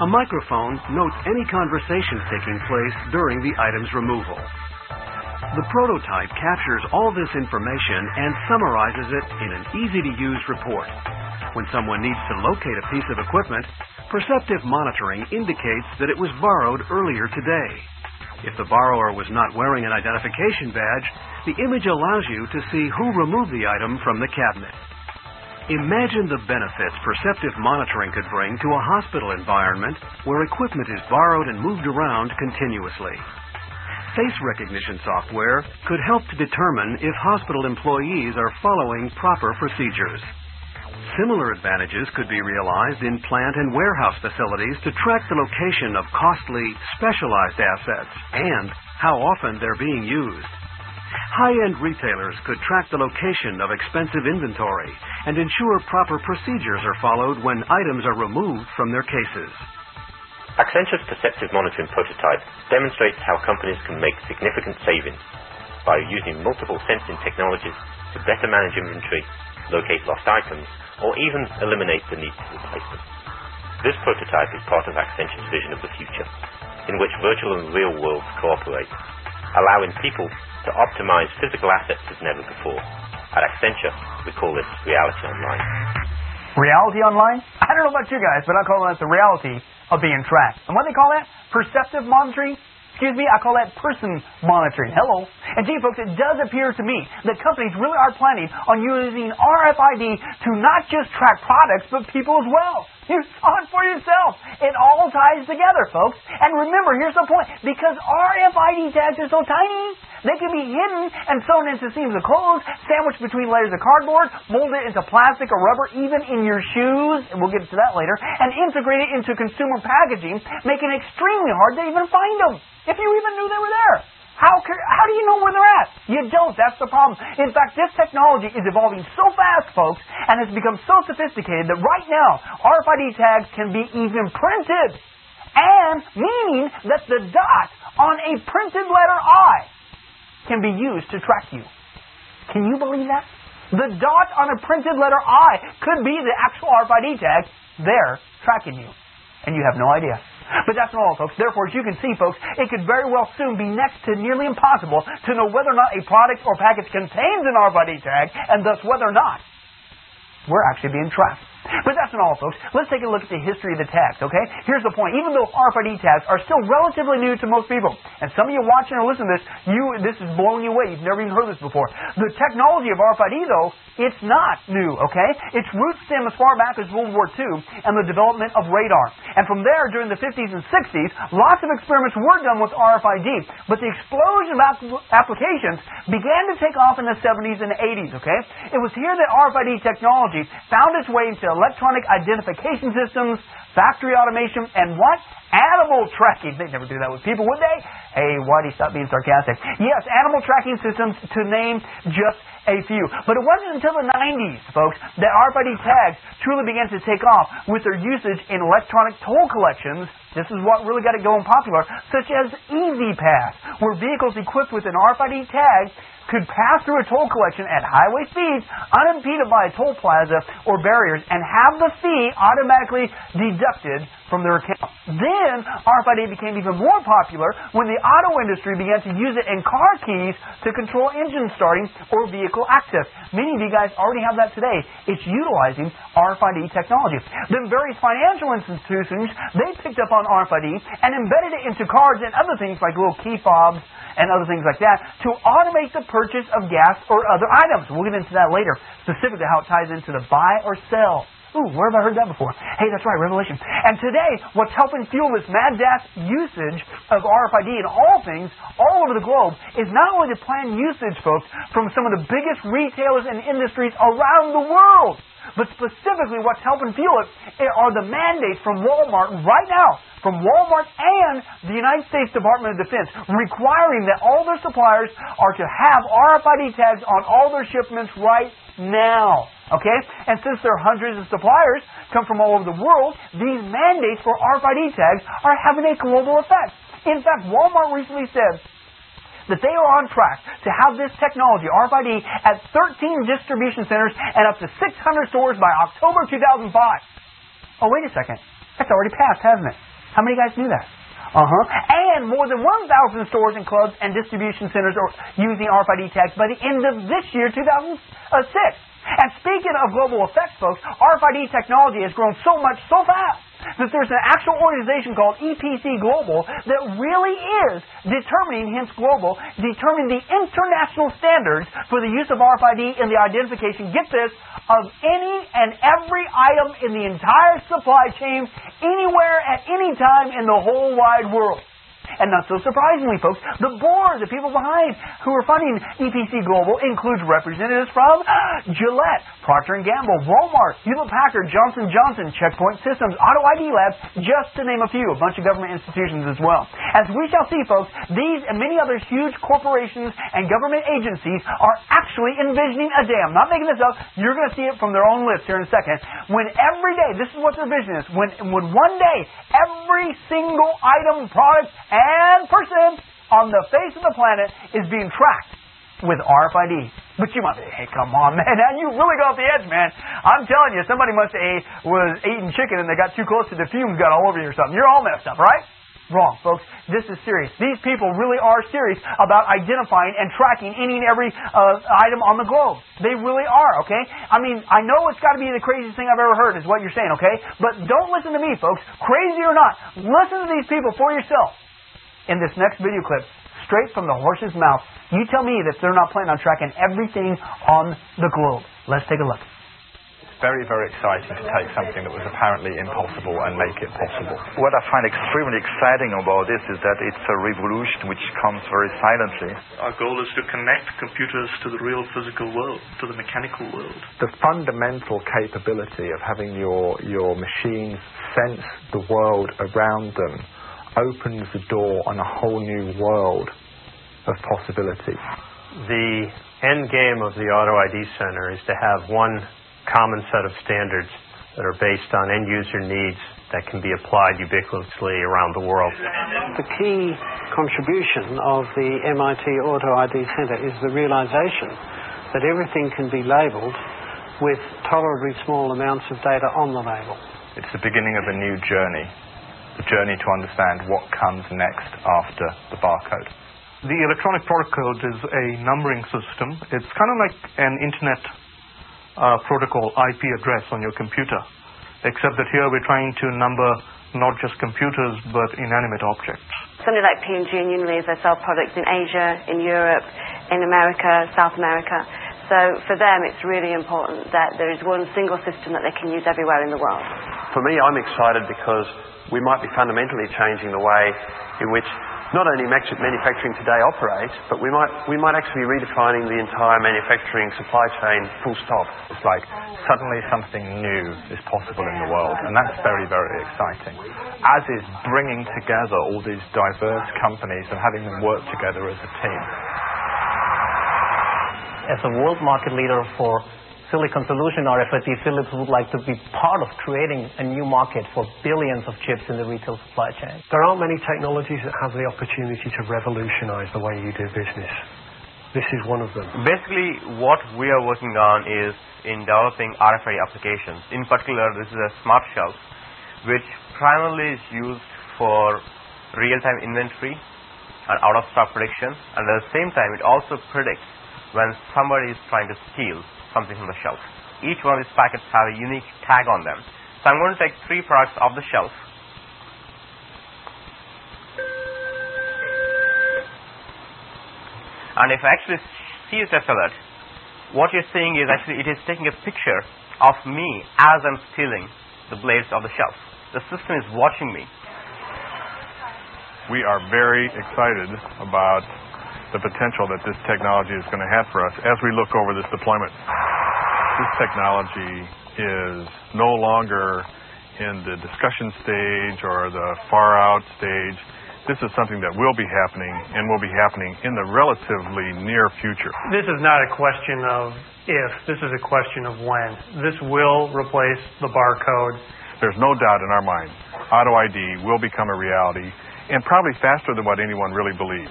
A microphone notes any conversations taking place during the item's removal. The prototype captures all this information and summarizes it in an easy-to-use report. When someone needs to locate a piece of equipment, perceptive monitoring indicates that it was borrowed earlier today. If the borrower was not wearing an identification badge, the image allows you to see who removed the item from the cabinet. Imagine the benefits perceptive monitoring could bring to a hospital environment where equipment is borrowed and moved around continuously. Face recognition software could help to determine if hospital employees are following proper procedures. Similar advantages could be realized in plant and warehouse facilities to track the location of costly, specialized assets and how often they're being used. High-end retailers could track the location of expensive inventory and ensure proper procedures are followed when items are removed from their cases. Accenture's perceptive monitoring prototype demonstrates how companies can make significant savings by using multiple sensing technologies to better manage inventory, locate lost items, or even eliminate the need to replace them. This prototype is part of Accenture's vision of the future, in which virtual and real worlds cooperate, allowing people to optimize physical assets as never before. At Accenture, we call this reality online. Reality online? I don't know about you guys, but I call that the reality of being tracked. And what do they call that? Perceptive monitoring? Excuse me, I call that person monitoring. Hello. And gee, folks, it does appear to me that companies really are planning on using RFID to not just track products, but people as well. You saw it for yourself. It all ties together, folks. And remember, here's the point. Because RFID tags are so tiny, They can be hidden and sewn into seams of clothes, sandwiched between layers of cardboard, molded into plastic or rubber, even in your shoes, and we'll get to that later, and integrated into consumer packaging, making it extremely hard to even find them, if you even knew they were there. How do you know where they're at? You don't. That's the problem. In fact, this technology is evolving so fast, folks, and has become so sophisticated that right now, RFID tags can be even printed, and meaning that the dot on a printed letter I can be used to track you. Can you believe that? The dot on a printed letter I could be the actual RFID tag there tracking you, and you have no idea. But that's not all, folks. Therefore, as you can see, folks, it could very well soon be next to nearly impossible to know whether or not a product or package contains an RFID tag, and thus whether or not we're actually being tracked. But that's not all, folks. Let's take a look at the history of the tags, okay? Here's the point. Even though RFID tags are still relatively new to most people, and some of you watching or listening to this, this is blowing you away. You've never even heard this before. The technology of RFID, though, it's not new, okay? Its roots stem as far back as World War II and the development of radar. And from there, during the 50s and 60s, lots of experiments were done with RFID, but the explosion of applications began to take off in the 70s and 80s, okay? It was here that RFID technology found its way into electronic identification systems, factory automation, and what? Animal tracking. They'd never do that with people, would they? Hey, Whitey, stop being sarcastic. Yes, animal tracking systems, to name just a few. But it wasn't until the 90s, folks, that RFID tags truly began to take off with their usage in electronic toll collections. This is what really got it going popular, such as EasyPass, where vehicles equipped with an RFID tag could pass through a toll collection at highway speeds, unimpeded by a toll plaza or barriers, and have the fee automatically deducted from their account. Then, RFID became even more popular when the auto industry began to use it in car keys to control engine starting or vehicle access. Many of you guys already have that today. It's utilizing RFID technology. Then various financial institutions, they picked up on RFID and embedded it into cards and other things like little key fobs and other things like that to automate the purchase of gas or other items. We'll get into that later, specifically how it ties into the buy or sell. Ooh, where have I heard that before? Hey, that's right, Revelation. And today, what's helping fuel this mad dash usage of RFID in all things, all over the globe, is not only the planned usage, folks, from some of the biggest retailers and industries around the world, but specifically what's helping fuel it are the mandates from Walmart right now, from Walmart and the United States Department of Defense, requiring that all their suppliers are to have RFID tags on all their shipments right now. Okay? And since there are hundreds of suppliers come from all over the world, these mandates for RFID tags are having a global effect. In fact, Walmart recently said that they are on track to have this technology, RFID, at 13 distribution centers and up to 600 stores by October 2005. Oh, wait a second. That's already passed, hasn't it? How many guys knew that? Uh-huh. And more than 1,000 stores and clubs and distribution centers are using RFID tags by the end of this year, 2006. And speaking of global effects, folks, RFID technology has grown so much, so fast, that there's an actual organization called EPC Global that really is determining, hence global, determining the international standards for the use of RFID in the identification, get this, of any and every item in the entire supply chain, anywhere, at any time in the whole wide world. And not so surprisingly, folks, the board, the people behind who are funding EPC Global, includes representatives from Gillette, Procter & Gamble, Walmart, Hewlett Packard, Johnson Johnson, Checkpoint Systems, Auto-ID Labs, just to name a few, a bunch of government institutions as well. As we shall see, folks, these and many other huge corporations and government agencies are actually envisioning a day. I'm not making this up. You're going to see it from their own lips here in a second. When every day, this is what their vision is, when one day every single item, product, and person on the face of the planet is being tracked with RFID. But you might say, hey, come on, man, you really got off the edge, man. I'm telling you, somebody must have was eating chicken and they got too close to the fumes, got all over you or something. You're all messed up, right? Wrong, folks. This is serious. These people really are serious about identifying and tracking any and every item on the globe. They really are, okay? I mean, I know it's got to be the craziest thing I've ever heard is what you're saying, okay? But don't listen to me, folks. Crazy or not, listen to these people for yourself. In this next video clip, straight from the horse's mouth, you tell me that they're not planning on tracking everything on the globe. Let's take a look. very, very exciting to take something that was apparently impossible and make it possible. What I find extremely exciting about this is that it's a revolution which comes very silently. Our goal is to connect computers to the real physical world, to the mechanical world. The fundamental capability of having your machines sense the world around them opens the door on a whole new world of possibility. The end game of the Auto-ID Center is to have one common set of standards that are based on end-user needs that can be applied ubiquitously around the world. The key contribution of the MIT Auto-ID Center is the realization that everything can be labeled with tolerably small amounts of data on the label. It's the beginning of a new journey, the journey to understand what comes next after the barcode. The electronic product code is a numbering system. It's kind of like an internet protocol IP address on your computer, except that here we're trying to number not just computers but inanimate objects. Somebody like P&G and Unilever sell products in Asia, in Europe, in America, South America. So for them, it's really important that there is one single system that they can use everywhere in the world. For me, I'm excited because we might be fundamentally changing the way in which not only manufacturing today operates, but we might actually be redefining the entire manufacturing supply chain full stop. It's like suddenly something new is possible in the world, and that's very, very exciting. As is bringing together all these diverse companies and having them work together as a team. As a world market leader for silicon solution RFID, Philips would like to be part of creating a new market for billions of chips in the retail supply chain. There aren't many technologies that have the opportunity to revolutionize the way you do business. This is one of them. Basically, what we are working on is in developing RFID applications. In particular, this is a smart shelf, which primarily is used for real-time inventory and out-of-stock prediction, and at the same time, it also predicts when somebody is trying to steal something from the shelf. Each one of these packets have a unique tag on them. So I'm going to take three products off the shelf. And if I actually see a theft alert, what you're seeing is actually it is taking a picture of me as I'm stealing the blades off the shelf. The system is watching me. We are very excited about the potential that this technology is going to have for us as we look over this deployment. This technology is no longer in the discussion stage or the far-out stage. This is something that will be happening and will be happening in the relatively near future. This is not a question of if. This is a question of when. This will replace the barcode. There's no doubt in our mind, Auto-ID will become a reality, and probably faster than what anyone really believes.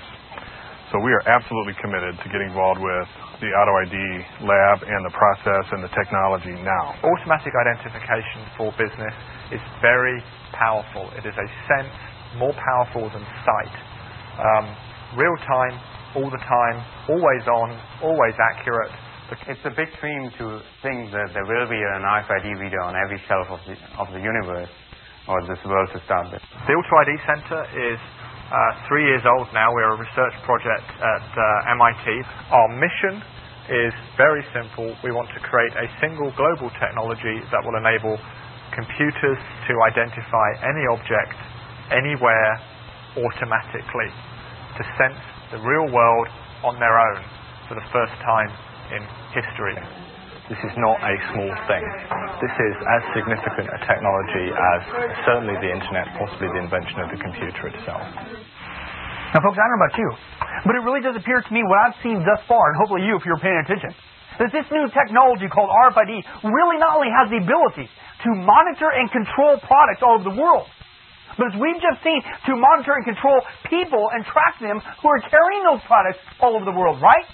So we are absolutely committed to getting involved with the Auto-ID lab and the process and the technology now. Automatic identification for business is very powerful. It is a sense more powerful than sight. Real time, all the time, always on, always accurate. It's a big dream to think that there will be an RFID reader on every shelf of the universe or this world to start with. The Auto-ID Center is 3 years old now. We're a research project at MIT. Our mission is very simple. We want to create a single global technology that will enable computers to identify any object, anywhere, automatically, to sense the real world on their own for the first time in history. This is not a small thing. This is as significant a technology as certainly the internet, possibly the invention of the computer itself. Now, folks, I don't know about you, but it really does appear to me what I've seen thus far, and hopefully you if you're paying attention, that this new technology called RFID really not only has the ability to monitor and control products all over the world, but as we've just seen, to monitor and control people and track them who are carrying those products all over the world, right?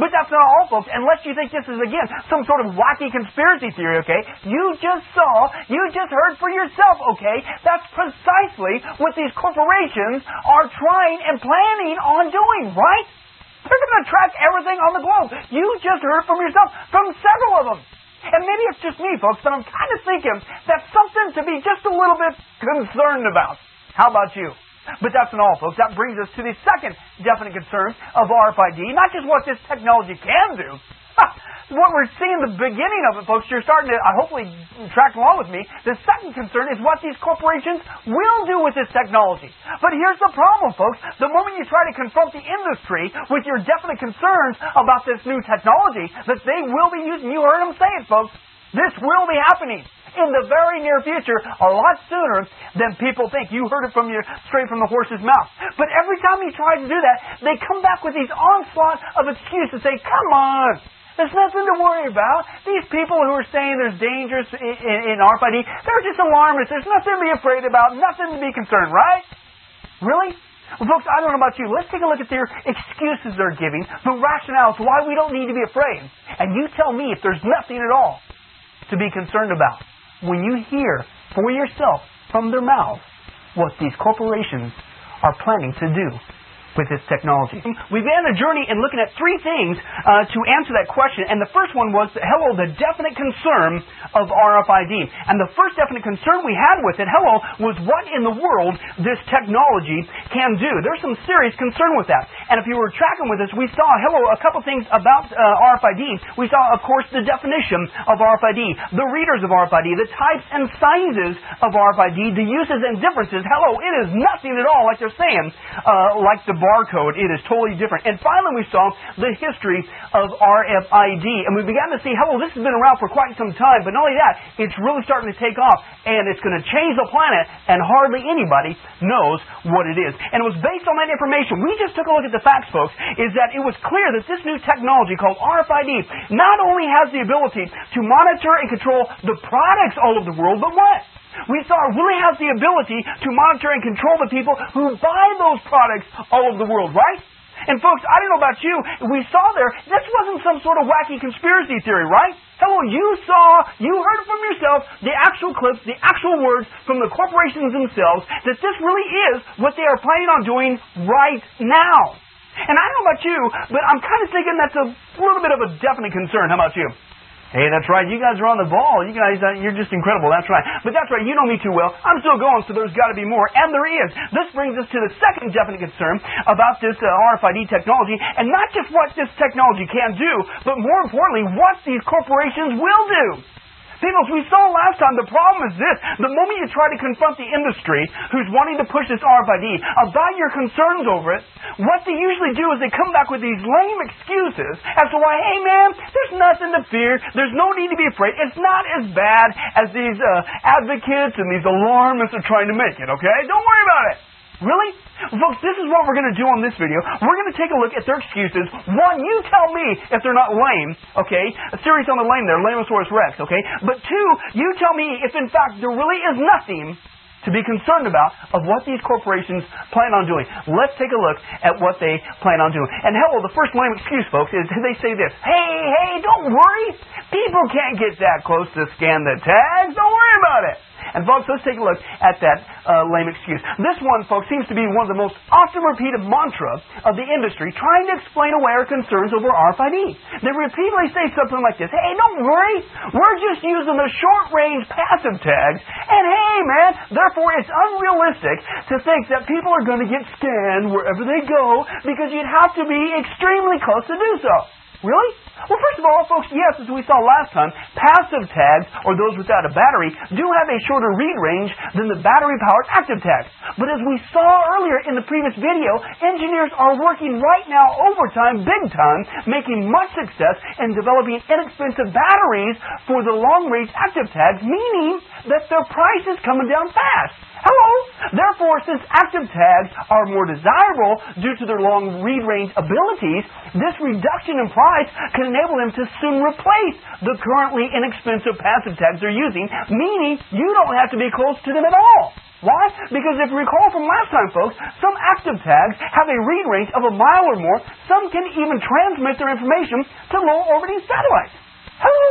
But that's not all, folks, unless you think this is, again, some sort of wacky conspiracy theory, okay? You just heard for yourself, okay? That's precisely what these corporations are trying and planning on doing, right? They're going to track everything on the globe. You just heard from yourself, from several of them. And maybe it's just me, folks, but I'm kind of thinking that's something to be just a little bit concerned about. How about you? But that's not all, folks. That brings us to the second definite concern of RFID, not just what this technology can do, That's what we're seeing in the beginning of it, folks. You're starting to hopefully track along with me. The second concern is what these corporations will do with this technology. But here's the problem, folks. The moment you try to confront the industry with your definite concerns about this new technology that they will be using, you heard them say it, folks, this will be happening in the very near future, a lot sooner than people think. You heard it from straight from the horse's mouth. But every time you try to do that, they come back with these onslaught of excuses. Say, come on, there's nothing to worry about. These people who are saying there's dangers in RFID, they're just alarmists. There's nothing to be afraid about, nothing to be concerned, right? Really? Well, folks, I don't know about you. Let's take a look at their excuses they're giving, the rationales why we don't need to be afraid. And you tell me if there's nothing at all to be concerned about when you hear for yourself from their mouths what these corporations are planning to do with this technology. We began a journey in looking at three things to answer that question, and the first one was, hello, the definite concern of RFID. And the first definite concern we had with it, hello, was what in the world this technology can do. There's some serious concern with that. And if you were tracking with us, we saw, hello, a couple things about RFID. We saw, of course, the definition of RFID, the readers of RFID, the types and sizes of RFID, the uses and differences. Hello, it is nothing at all like they're saying, like the barcode. It is totally different. And finally, we saw the history of RFID. And we began to see, hello, this has been around for quite some time. But not only that, it's really starting to take off. And it's going to change the planet. And hardly anybody knows what it is. And it was based on that information. We just took a look at the facts, folks, is that it was clear that this new technology called RFID not only has the ability to monitor and control the products all over the world, but what? We saw it really has the ability to monitor and control the people who buy those products all over the world, right? And folks, I don't know about you, we saw there, this wasn't some sort of wacky conspiracy theory, right? Hello, you heard from yourself the actual clips, the actual words from the corporations themselves, that this really is what they are planning on doing right now. And I don't know about you, but I'm kind of thinking that's a little bit of a definite concern. How about you? Hey, that's right. You guys are on the ball. You guys, you're just incredible. That's right. But that's right. You know me too well. I'm still going, so there's got to be more. And there is. This brings us to the second definite concern about this RFID technology, and not just what this technology can do, but more importantly, what these corporations will do. People, as we saw last time, the problem is this. The moment you try to confront the industry who's wanting to push this RFID about your concerns over it, what they usually do is they come back with these lame excuses as to why, hey man, there's nothing to fear, there's no need to be afraid, it's not as bad as these advocates and these alarmists are trying to make it, okay? Don't worry about it. Really? Folks, this is what we're going to do on this video. We're going to take a look at their excuses. One, you tell me if they're not lame, okay? A series on the lame there, Lamosaurus Rex, okay? But two, you tell me if in fact there really is nothing to be concerned about of what these corporations plan on doing. Let's take a look at what they plan on doing. And hello, the first lame excuse, folks, is they say this. Hey, don't worry. People can't get that close to scan the tags. Don't worry about it. And folks, let's take a look at that lame excuse. This one, folks, seems to be one of the most often repeated mantra of the industry trying to explain away our concerns over RFID. They repeatedly say something like this. Hey, don't worry. We're just using the short-range passive tags. And hey, man, therefore it's unrealistic to think that people are going to get scanned wherever they go because you'd have to be extremely close to do so. Really? Well, first of all, folks, yes, as we saw last time, passive tags, or those without a battery, do have a shorter read range than the battery-powered active tags. But as we saw earlier in the previous video, engineers are working right now overtime, big time, making much success in developing inexpensive batteries for the long-range active tags, meaning that their price is coming down fast. Hello? Therefore, since active tags are more desirable due to their long read range abilities, this reduction in price can enable them to soon replace the currently inexpensive passive tags they're using, meaning you don't have to be close to them at all. Why? Because if you recall from last time, folks, some active tags have a read range of a mile or more. Some can even transmit their information to low-orbiting satellites. Hello?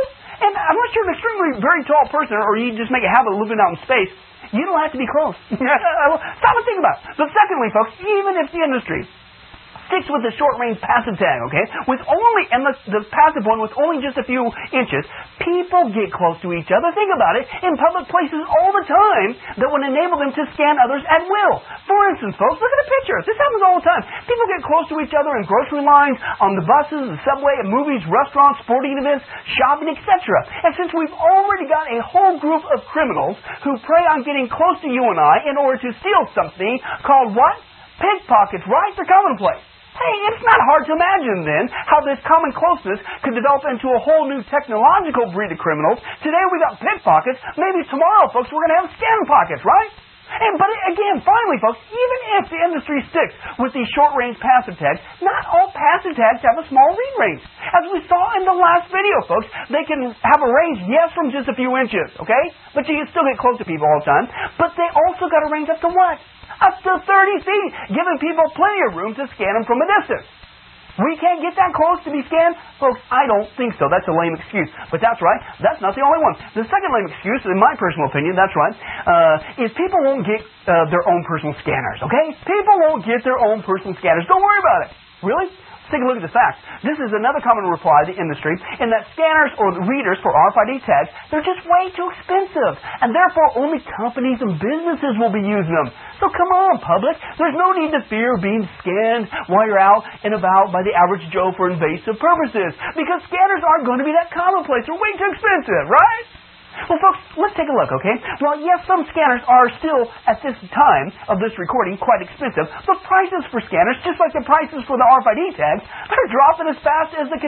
And unless you're an extremely very tall person or you just make a habit of living out in space, you don't have to be close. Stop and think about it. But secondly, folks, even if the industry sticks with the short-range passive tag, okay? And the passive one with only just a few inches. People get close to each other, think about it, in public places all the time that would enable them to scan others at will. For instance, folks, look at a picture. This happens all the time. People get close to each other in grocery lines, on the buses, the subway, at movies, restaurants, sporting events, shopping, etc. And since we've already got a whole group of criminals who prey on getting close to you and I in order to steal something called what? Pickpockets, right? They're commonplace. Hey, it's not hard to imagine then how this common closeness could develop into a whole new technological breed of criminals. Today we got pickpockets. Maybe tomorrow, folks, we're going to have scan pockets, right? But again, finally, folks, even if the industry sticks with these short-range passive tags, not all passive tags have a small read range. As we saw in the last video, folks, they can have a range, yes, from just a few inches, okay? But you can still get close to people all the time. But they also got a range up to what? Up to 30 feet, giving people plenty of room to scan them from a distance. We can't get that close to be scanned? Folks, I don't think so. That's a lame excuse. But that's right. That's not the only one. The second lame excuse, in my personal opinion, that's right, is people won't get their own personal scanners, okay? People won't get their own personal scanners. Don't worry about it. Really? Let's take a look at the facts. This is another common reply to the industry in that scanners or readers for RFID tags, they're just way too expensive, and therefore only companies and businesses will be using them. So come on, public. There's no need to fear being scanned while you're out and about by the average Joe for invasive purposes, because scanners aren't going to be that commonplace. They're way too expensive, right? Well, folks, let's take a look, okay? Well, yes, some scanners are still, at this time of this recording, quite expensive, but prices for scanners, just like the prices for the RFID tags, they're dropping as fast as the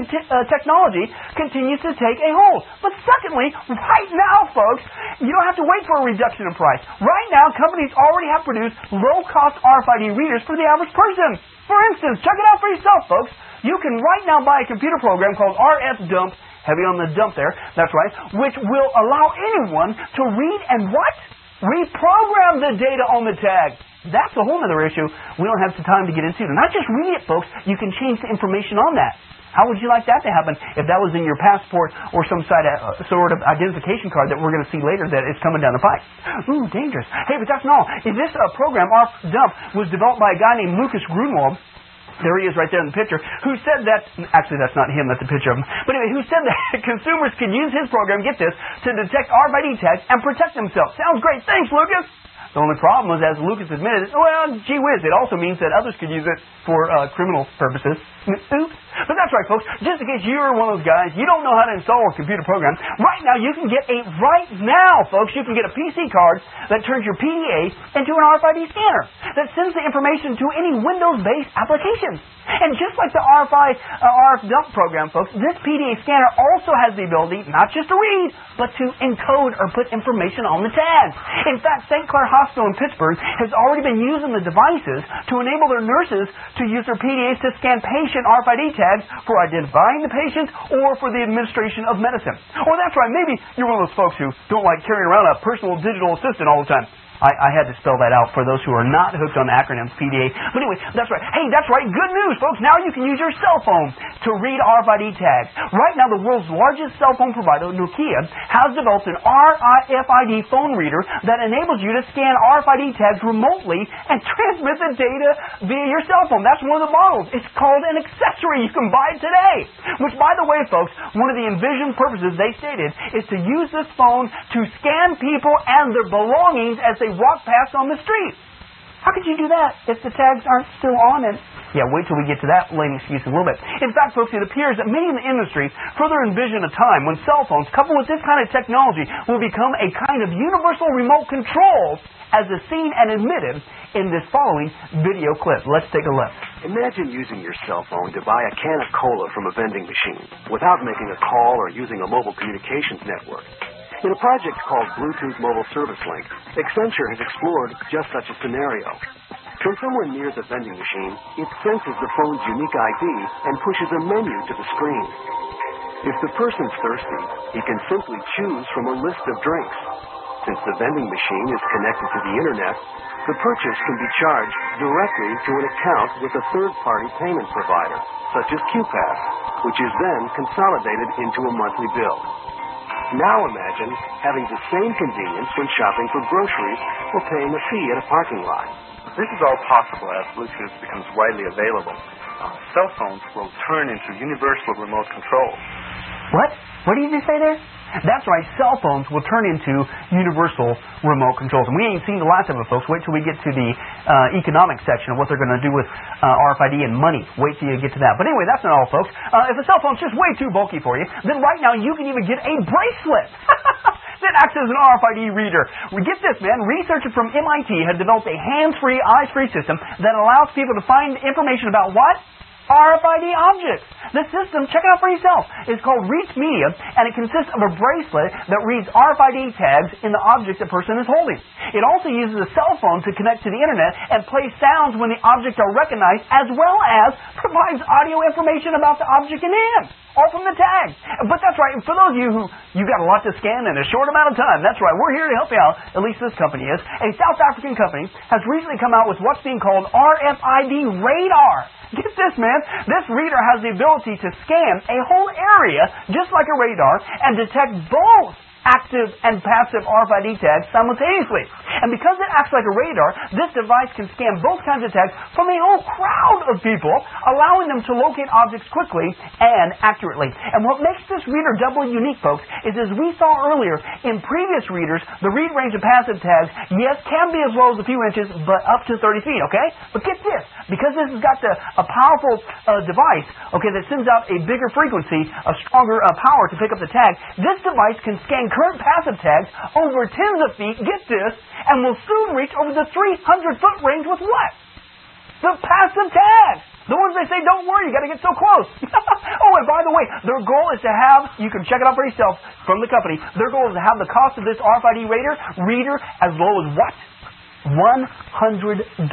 technology continues to take a hold. But secondly, right now, folks, you don't have to wait for a reduction in price. Right now, companies already have produced low-cost RFID readers for the average person. For instance, check it out for yourself, folks. You can right now buy a computer program called RFDump, heavy on the dump there, that's right, which will allow anyone to read and what? Reprogram the data on the tag. That's a whole other issue we don't have the time to get into. Not just read it, folks, you can change the information on that. How would you like that to happen if that was in your passport or some sort of identification card that we're going to see later that is coming down the pipe? Ooh, dangerous. Hey, but that's not all. This program, RFDump, was developed by a guy named Lucas Grunwald. There he is right there in the picture, who said that, actually that's not him, that's a picture of him, but anyway, who said that consumers could use his program, get this, to detect RFID tags and protect themselves. Sounds great, thanks Lucas! The only problem was, as Lucas admitted, well, gee whiz, it also means that others could use it for criminal purposes. Oops. But that's right, folks. Just in case you're one of those guys, you don't know how to install a computer program, you can get a PC card that turns your PDA into an RFID scanner that sends the information to any Windows-based application. And just like the RFDump program, folks, this PDA scanner also has the ability not just to read, but to encode or put information on the tag. In fact, St. Clair Hospital in Pittsburgh has already been using the devices to enable their nurses to use their PDAs to scan patient RFID tags for identifying the patient or for the administration of medicine. Or that's right, maybe you're one of those folks who don't like carrying around a personal digital assistant all the time. I had to spell that out for those who are not hooked on acronyms, PDA. But anyway, that's right. Hey, that's right. Good news, folks. Now you can use your cell phone to read RFID tags. Right now, the world's largest cell phone provider, Nokia, has developed an RFID phone reader that enables you to scan RFID tags remotely and transmit the data via your cell phone. That's one of the models. It's called an accessory. You can buy it today. Which, by the way, folks, one of the envisioned purposes they stated is to use this phone to scan people and their belongings as they walk past on the street. How could you do that if the tags aren't still on it? Yeah, wait till we get to that lame excuse in a little bit. In fact, folks, it appears that many in the industry further envision a time when cell phones, coupled with this kind of technology, will become a kind of universal remote control, as is seen and admitted in this following video clip. Let's take a look. Imagine using your cell phone to buy a can of cola from a vending machine without making a call or using a mobile communications network. In a project called Bluetooth Mobile Service Link, Accenture has explored just such a scenario. When someone nears a vending machine, it senses the phone's unique ID and pushes a menu to the screen. If the person's thirsty, he can simply choose from a list of drinks. Since the vending machine is connected to the internet, the purchase can be charged directly to an account with a third-party payment provider, such as QPass, which is then consolidated into a monthly bill. Now imagine having the same convenience when shopping for groceries or paying a fee at a parking lot. This is all possible as Bluetooth becomes widely available. cell phones will turn into universal remote control. What? What did you say there? That's right, cell phones will turn into universal remote controls. And we ain't seen the last of it, folks. Wait till we get to the economic section of what they're going to do with RFID and money. Wait till you get to that. But anyway, that's not all, folks. If a cell phone's just way too bulky for you, then right now you can even get a bracelet that acts as an RFID reader. Get this, man. Researchers from MIT have developed a hands-free, eyes-free system that allows people to find information about what? RFID objects. This system, check it out for yourself, is called Reach Media, and it consists of a bracelet that reads RFID tags in the object a person is holding. It also uses a cell phone to connect to the internet and plays sounds when the objects are recognized, as well as provides audio information about the object in hand, all from the tags. But that's right, for those of you who you've got a lot to scan in a short amount of time, that's right, we're here to help you out, at least this company is. A South African company has recently come out with what's being called RFID radar. Get this, man. This reader has the ability to scan a whole area, just like a radar, and detect both active and passive RFID tags simultaneously. And because it acts like a radar, this device can scan both kinds of tags from a whole crowd of people, allowing them to locate objects quickly and accurately. And what makes this reader doubly unique, folks, is as we saw earlier, in previous readers, the read range of passive tags, yes, can be as low as a few inches, but up to 30 feet, okay? But get this, because this has got a powerful device, okay, that sends out a bigger frequency, a stronger power to pick up the tag, this device can scan current passive tags over tens of feet, get this, and will soon reach over the 300-foot range with what? The passive tags. The ones they say, don't worry, you got to get so close. Oh, and by the way, their goal is to have, you can check it out for yourself from the company, their goal is to have the cost of this RFID reader as low as what? $100.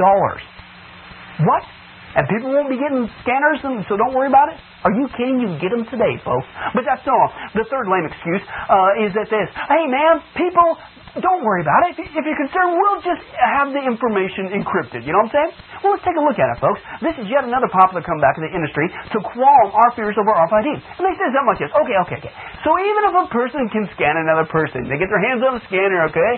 What? And people won't be getting scanners, so don't worry about it. Are you kidding? You can get them today, folks. But that's all. The third lame excuse is that this, hey, man, people, don't worry about it. If you're concerned, we'll just have the information encrypted. You know what I'm saying? Well, let's take a look at it, folks. This is yet another popular comeback in the industry to qualm our fears over RFID. And they say something like this. Okay. So even if a person can scan another person, they get their hands on a scanner, okay?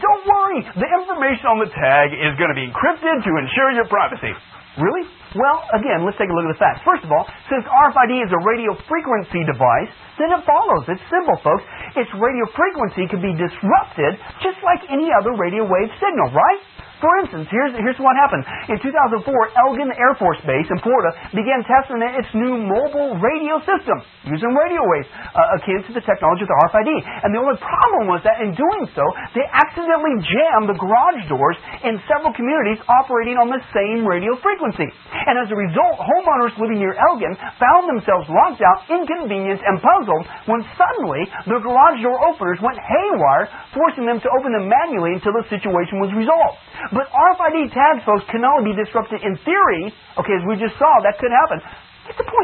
Don't worry. The information on the tag is going to be encrypted to ensure your privacy. Really? Well, again, let's take a look at the facts. First of all, since RFID is a radio frequency device, then it follows. It's simple, folks. Its radio frequency can be disrupted just like any other radio wave signal, right? For instance, here's what happened. In 2004, Elgin Air Force Base in Florida began testing its new mobile radio system using radio waves akin to the technology of the RFID. And the only problem was that in doing so, they accidentally jammed the garage doors in several communities operating on the same radio frequency. And as a result, homeowners living near Elgin found themselves locked out, inconvenienced, and puzzled when suddenly their garage door openers went haywire, forcing them to open them manually until the situation was resolved. But RFID tags, folks, can only be disrupted in theory. Okay, as we just saw, that could happen.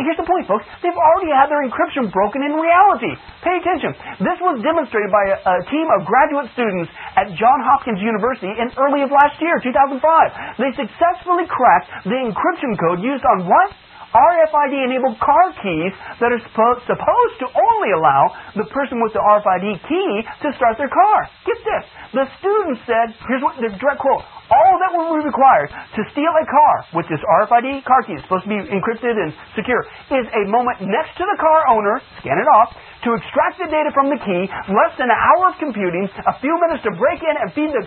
Here's the point, folks. They've already had their encryption broken in reality. Pay attention. This was demonstrated by a team of graduate students at Johns Hopkins University in early of last year, 2005. They successfully cracked the encryption code used on what? RFID-enabled car keys that are supposed to only allow the person with the RFID key to start their car. Get this. The student said, here's what the direct quote, all that will be required to steal a car with this RFID car key, it's supposed to be encrypted and secure, is a moment next to the car owner, scan it off, to extract the data from the key, less than an hour of computing, a few minutes to break in and feed the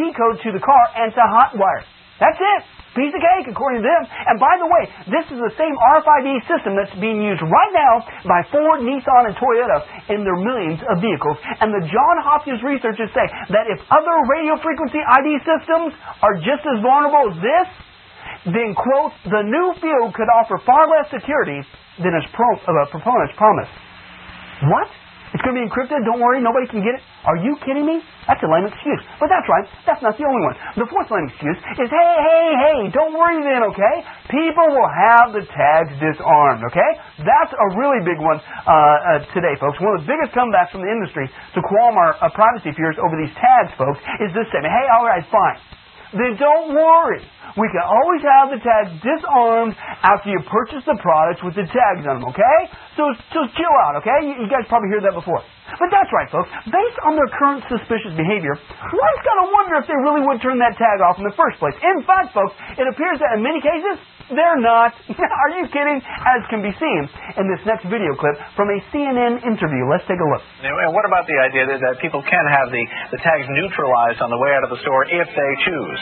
key code to the car, and to hotwire. That's it. Piece of cake, according to them. And by the way, this is the same RFID system that's being used right now by Ford, Nissan, and Toyota in their millions of vehicles. And the Johns Hopkins researchers say that if other radio frequency ID systems are just as vulnerable as this, then, quote, the new field could offer far less security than its proponents promise. What? It's going to be encrypted, don't worry, nobody can get it. Are you kidding me? That's a lame excuse. But that's right, that's not the only one. The fourth lame excuse is, hey, don't worry then, okay? People will have the tags disarmed, okay? That's a really big one today, folks. One of the biggest comebacks from the industry to qualm our privacy fears over these tags, folks, is this statement. Hey, all right, fine. Then don't worry. We can always have the tags disarmed after you purchase the products with the tags on them, okay? So chill out, okay? You guys probably heard that before. But that's right, folks. Based on their current suspicious behavior, one's going to wonder if they really would turn that tag off in the first place. In fact, folks, it appears that in many cases, they're not. Are you kidding? As can be seen in this next video clip from a CNN interview. Let's take a look. And what about the idea that people can have the tags neutralized on the way out of the store if they choose?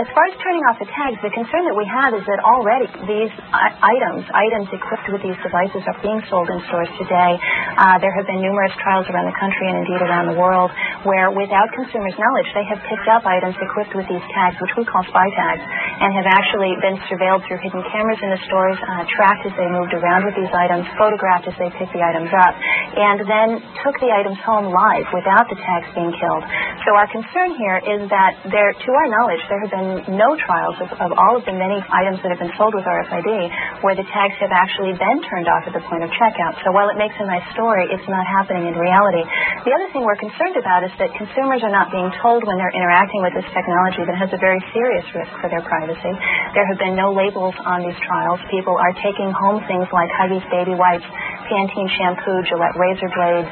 As far as turning off the tags, the concern that we have is that already these items equipped with these devices are being sold in stores today. There have been numerous trials around the country and indeed around the world where, without consumers' knowledge, they have picked up items equipped with these tags, which we call spy tags, and have actually been surveilled through hidden cameras in the stores, tracked as they moved around with these items, photographed as they picked the items up, and then took the items home live without the tags being killed. So our concern here is that there, to our knowledge, there have been no trials of all of the many items that have been sold with RFID where the tags have actually been turned off at the point of checkout. So while it makes a nice story, it's not happening in reality. The other thing we're concerned about is that consumers are not being told when they're interacting with this technology that has a very serious risk for their privacy. There have been no labels on these trials. People are taking home things like Huggies baby wipes, Pantene shampoo, Gillette razor blades,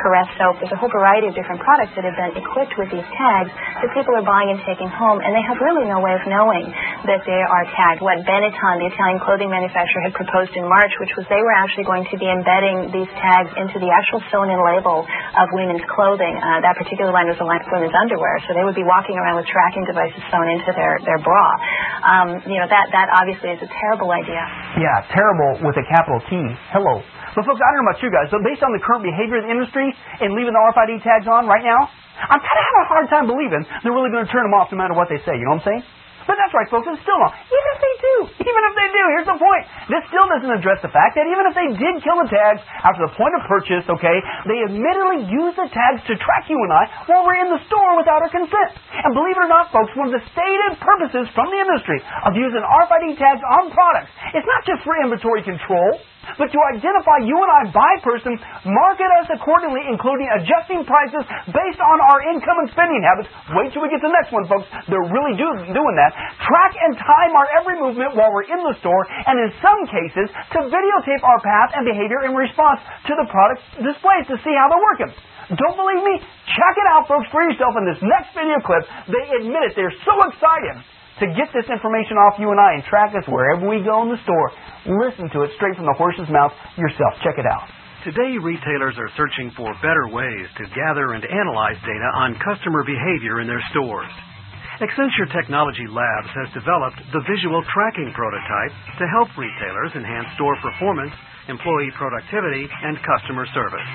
Caress soap. There's a whole variety of different products that have been equipped with these tags that people are buying and taking home, and they have really no way of knowing that they are tagged. What Benetton, the Italian clothing manufacturer, had proposed in March, which was they were actually going to be embedding these tags into the actual sewn-in label of women's clothing. That particular line was a line of women's underwear, so they would be walking around with tracking devices sewn into their bra. That obviously is a terrible idea. Yeah, terrible with a capital T. Hello. But folks, I don't know about you guys, but based on the current behavior of the industry and leaving the RFID tags on right now, I'm kind of having a hard time believing they're really going to turn them off no matter what they say. You know what I'm saying? But that's right, folks, it's still not. Even if they do, here's the point. This still doesn't address the fact that even if they did kill the tags after the point of purchase, okay, they admittedly use the tags to track you and I while we're in the store without our consent. And believe it or not, folks, one of the stated purposes from the industry of using RFID tags on products is not just for inventory control, but to identify you and I by person, market us accordingly, including adjusting prices based on our income and spending habits. Wait till we get to the next one, folks. They're really doing that. Track and time our every movement while we're in the store, and in some cases, to videotape our path and behavior in response to the product displays to see how they're working. Don't believe me? Check it out, folks, for yourself in this next video clip. They admit it. They're so excited to get this information off you and I and track us wherever we go in the store. Listen to it straight from the horse's mouth yourself. Check it out. Today, retailers are searching for better ways to gather and analyze data on customer behavior in their stores. Accenture Technology Labs has developed the visual tracking prototype to help retailers enhance store performance, employee productivity, and customer service.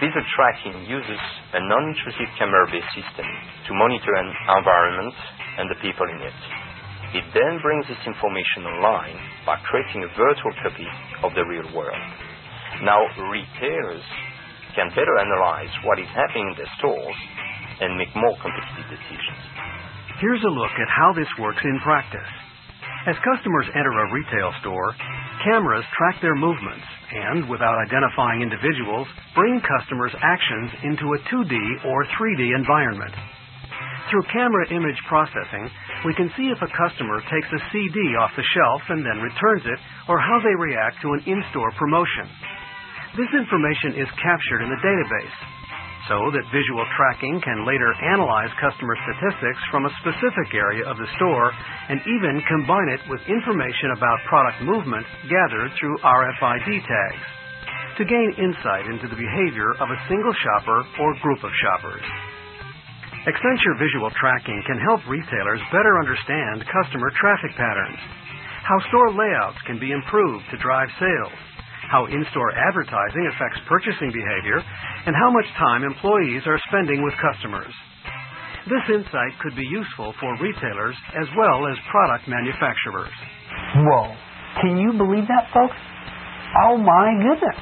Visual tracking uses a non-intrusive camera-based system to monitor an environment and the people in it. It then brings this information online by creating a virtual copy of the real world. Now, retailers can better analyze what is happening in their stores and make more competitive decisions. Here's a look at how this works in practice. As customers enter a retail store, cameras track their movements and, without identifying individuals, bring customers' actions into a 2D or 3D environment. Through camera image processing, we can see if a customer takes a CD off the shelf and then returns it, or how they react to an in-store promotion. This information is captured in the database, so that visual tracking can later analyze customer statistics from a specific area of the store and even combine it with information about product movement gathered through RFID tags to gain insight into the behavior of a single shopper or group of shoppers. Accenture visual tracking can help retailers better understand customer traffic patterns, how store layouts can be improved to drive sales, how in-store advertising affects purchasing behavior, and how much time employees are spending with customers. This insight could be useful for retailers as well as product manufacturers. Whoa. Can you believe that, folks? Oh, my goodness.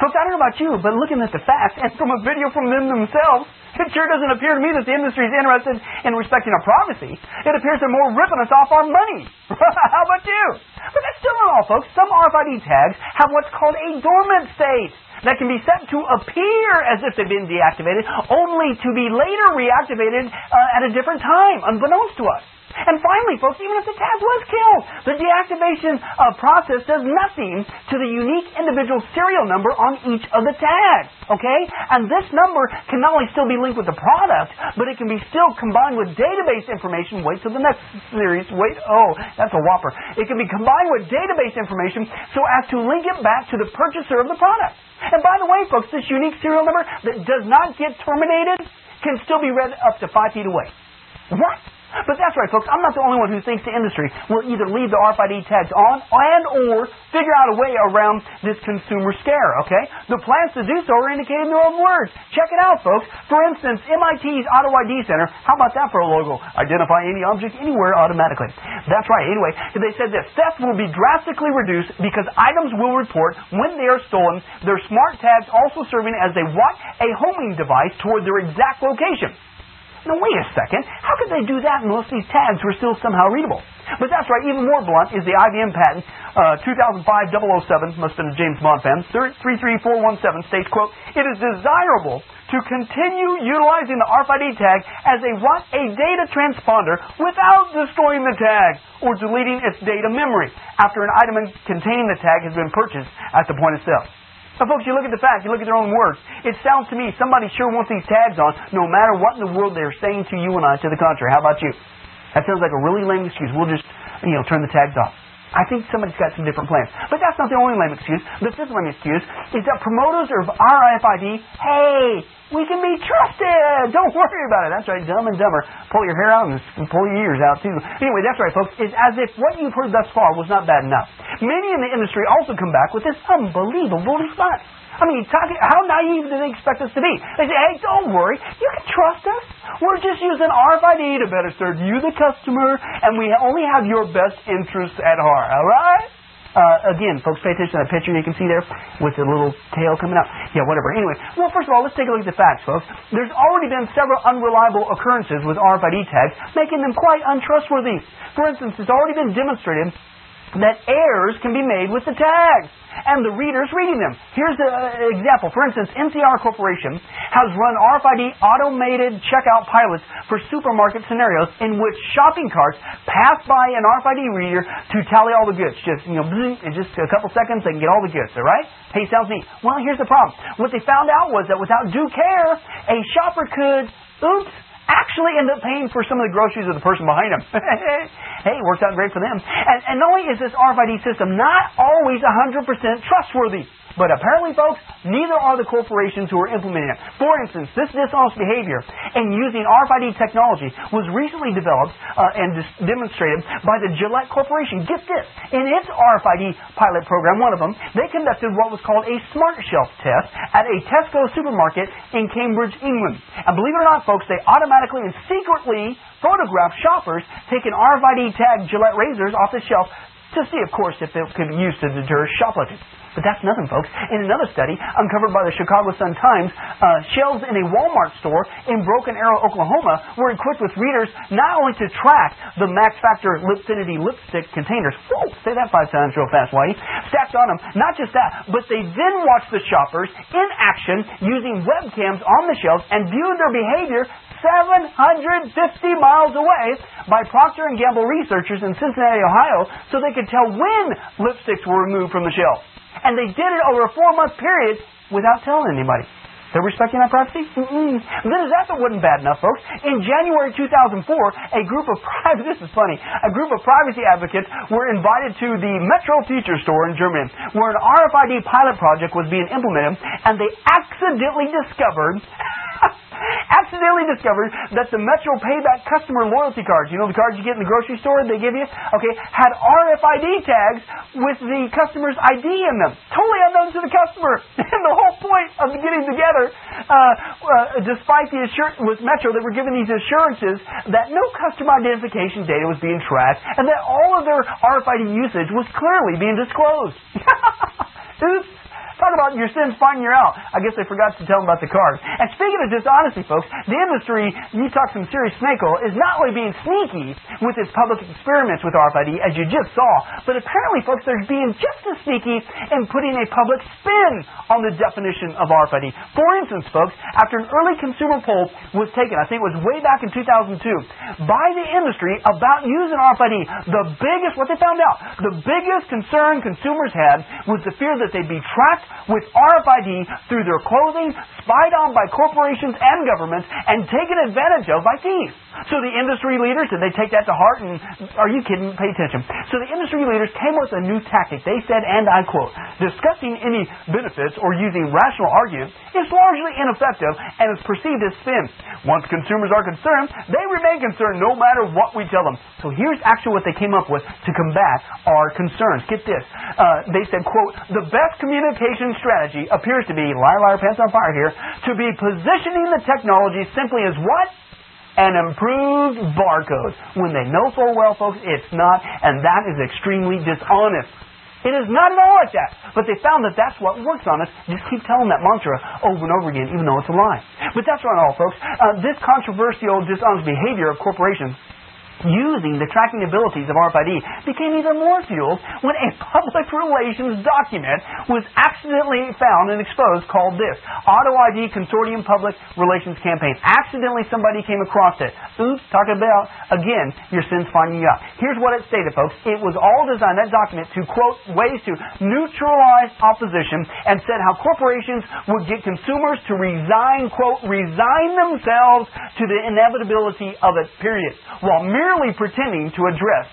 Folks, I don't know about you, but looking at the facts and from a video from them themselves, it sure doesn't appear to me that the industry is interested in respecting our privacy. It appears they're more ripping us off our money. How about you? But that's still not all, folks. Some RFID tags have what's called a dormant state that can be set to appear as if they've been deactivated, only to be later reactivated at a different time, unbeknownst to us. And finally, folks, even if the TAS was killed, the deactivation process does nothing to the unique individual serial number on each of the tags, okay? And this number can not only still be linked with the product, but it can be still combined with database information. Wait till the next series. Wait, oh, that's a whopper. It can be combined with database information so as to link it back to the purchaser of the product. And by the way, folks, this unique serial number that does not get terminated can still be read up to 5 feet away. What? But that's right, folks. I'm not the only one who thinks the industry will either leave the RFID tags on and or figure out a way around this consumer scare, okay? The plans to do so are indicated in their own words. Check it out, folks. For instance, MIT's Auto-ID Center. How about that for a logo? Identify any object anywhere automatically. That's right. Anyway, they said this. Theft will be drastically reduced because items will report when they are stolen, their smart tags also serving as a what? A homing device toward their exact location. Now, wait a second. How could they do that unless these tags were still somehow readable? But that's right. Even more blunt is the IBM patent, 2005-007, must have been a James Bond fan, 33417 states, quote, "It is desirable to continue utilizing the RFID tag as a what? A data transponder without destroying the tag or deleting its data memory after an item containing the tag has been purchased at the point of sale." Now, folks, you look at the fact, you look at their own words. It sounds to me somebody sure wants these tags on, no matter what in the world they're saying to you and I to the contrary. How about you? That sounds like a really lame excuse. We'll just, turn the tags off. I think somebody's got some different plans. But that's not the only lame excuse. The fifth lame excuse is that promoters of RFID, hey, we can be trusted. Don't worry about it. That's right, dumb and dumber. Pull your hair out and pull your ears out, too. Anyway, that's right, folks. It's as if what you've heard thus far was not bad enough. Many in the industry also come back with this unbelievable response. I mean, how naive do they expect us to be? They say, hey, don't worry. You can trust us. We're just using RFID to better serve you, the customer, and we only have your best interests at heart. All right? Again, folks, pay attention to that picture you can see there with the little tail coming out. Yeah, whatever. Anyway, well, first of all, let's take a look at the facts, folks. There's already been several unreliable occurrences with RFID tags, making them quite untrustworthy. For instance, it's already been demonstrated that errors can be made with the tags and the readers reading them. Here's an example. For instance, NCR Corporation has run RFID automated checkout pilots for supermarket scenarios in which shopping carts pass by an RFID reader to tally all the goods. Just, in just a couple seconds, they can get all the goods, all right? Hey, sounds neat. Well, here's the problem. What they found out was that without due care, a shopper could, actually end up paying for some of the groceries of the person behind them. Hey, worked out great for them. And not only is this RFID system not always 100% trustworthy, but apparently, folks, neither are the corporations who are implementing it. For instance, this dishonest behavior in using RFID technology was recently developed and demonstrated by the Gillette Corporation. Get this. In its RFID pilot program, one of them, they conducted what was called a smart shelf test at a Tesco supermarket in Cambridge, England. And believe it or not, folks, they automatically and secretly photographed shoppers taking RFID tag Gillette razors off the shelf to see, of course, if it could be used to deter shoplifting. But that's nothing, folks. In another study uncovered by the Chicago Sun-Times, shelves in a Walmart store in Broken Arrow, Oklahoma, were equipped with readers not only to track the Max Factor Lipfinity lipstick containers. Whoa, say that 5 times real fast, Whitey. Stacked on them. Not just that, but they then watched the shoppers in action using webcams on the shelves and viewed their behavior 750 miles away by Procter & Gamble researchers in Cincinnati, Ohio, so they could tell when lipsticks were removed from the shelf. And they did it over a 4-month period without telling anybody. They're respecting our privacy? Mm-mm. Then that wasn't bad enough, folks. In January 2004, a group of privacy advocates were invited to the Metro Future store in Germany, where an RFID pilot project was being implemented, and they accidentally discovered that the Metro Payback customer loyalty cards, the cards you get in the grocery store they give you, okay, had RFID tags with the customer's ID in them. Totally unknown to the customer. And the whole point of getting together, despite the assurance with Metro, they were given these assurances that no customer identification data was being tracked and that all of their RFID usage was clearly being disclosed. Oops. talk about your sins finding you out. I guess I forgot to tell them about the cars. And speaking of dishonesty, folks, the industry, you talk some serious snake oil, is not only being sneaky with its public experiments with RFID, as you just saw, but apparently, folks, they're being just as sneaky in putting a public spin on the definition of RFID. For instance, folks, after an early consumer poll was taken, I think it was way back in 2002, by the industry about using RFID, what they found out, the biggest concern consumers had was the fear that they'd be tracked with RFID through their clothing, spied on by corporations and governments, and taken advantage of by thieves. So the industry leaders, did they take that to heart? And are you kidding? Pay attention. So the industry leaders came with a new tactic. They said, and I quote, discussing any benefits or using rational arguments is largely ineffective and is perceived as spin. Once consumers are concerned, they remain concerned no matter what we tell them. So here's actually what they came up with to combat our concerns. Get this. They said, quote, the best communication strategy appears to be, liar, liar, pants on fire here, to be positioning the technology simply as what? An improved barcode, when they know full well, folks, it's not, and that is extremely dishonest. It is not at all like that. But they found that that's what works on us. Just keep telling that mantra over and over again, even though it's a lie. But that's not all, folks. This controversial dishonest behavior of corporations using the tracking abilities of RFID became even more fueled when a public relations document was accidentally found and exposed called this, Auto-ID Consortium Public Relations Campaign. Accidentally somebody came across it. Oops, talking about, again, your sins finding you out. Here's what it stated, folks. It was all designed, that document, to, quote, ways to neutralize opposition, and said how corporations would get consumers to resign, quote, resign themselves to the inevitability of it, period, while merely pretending to address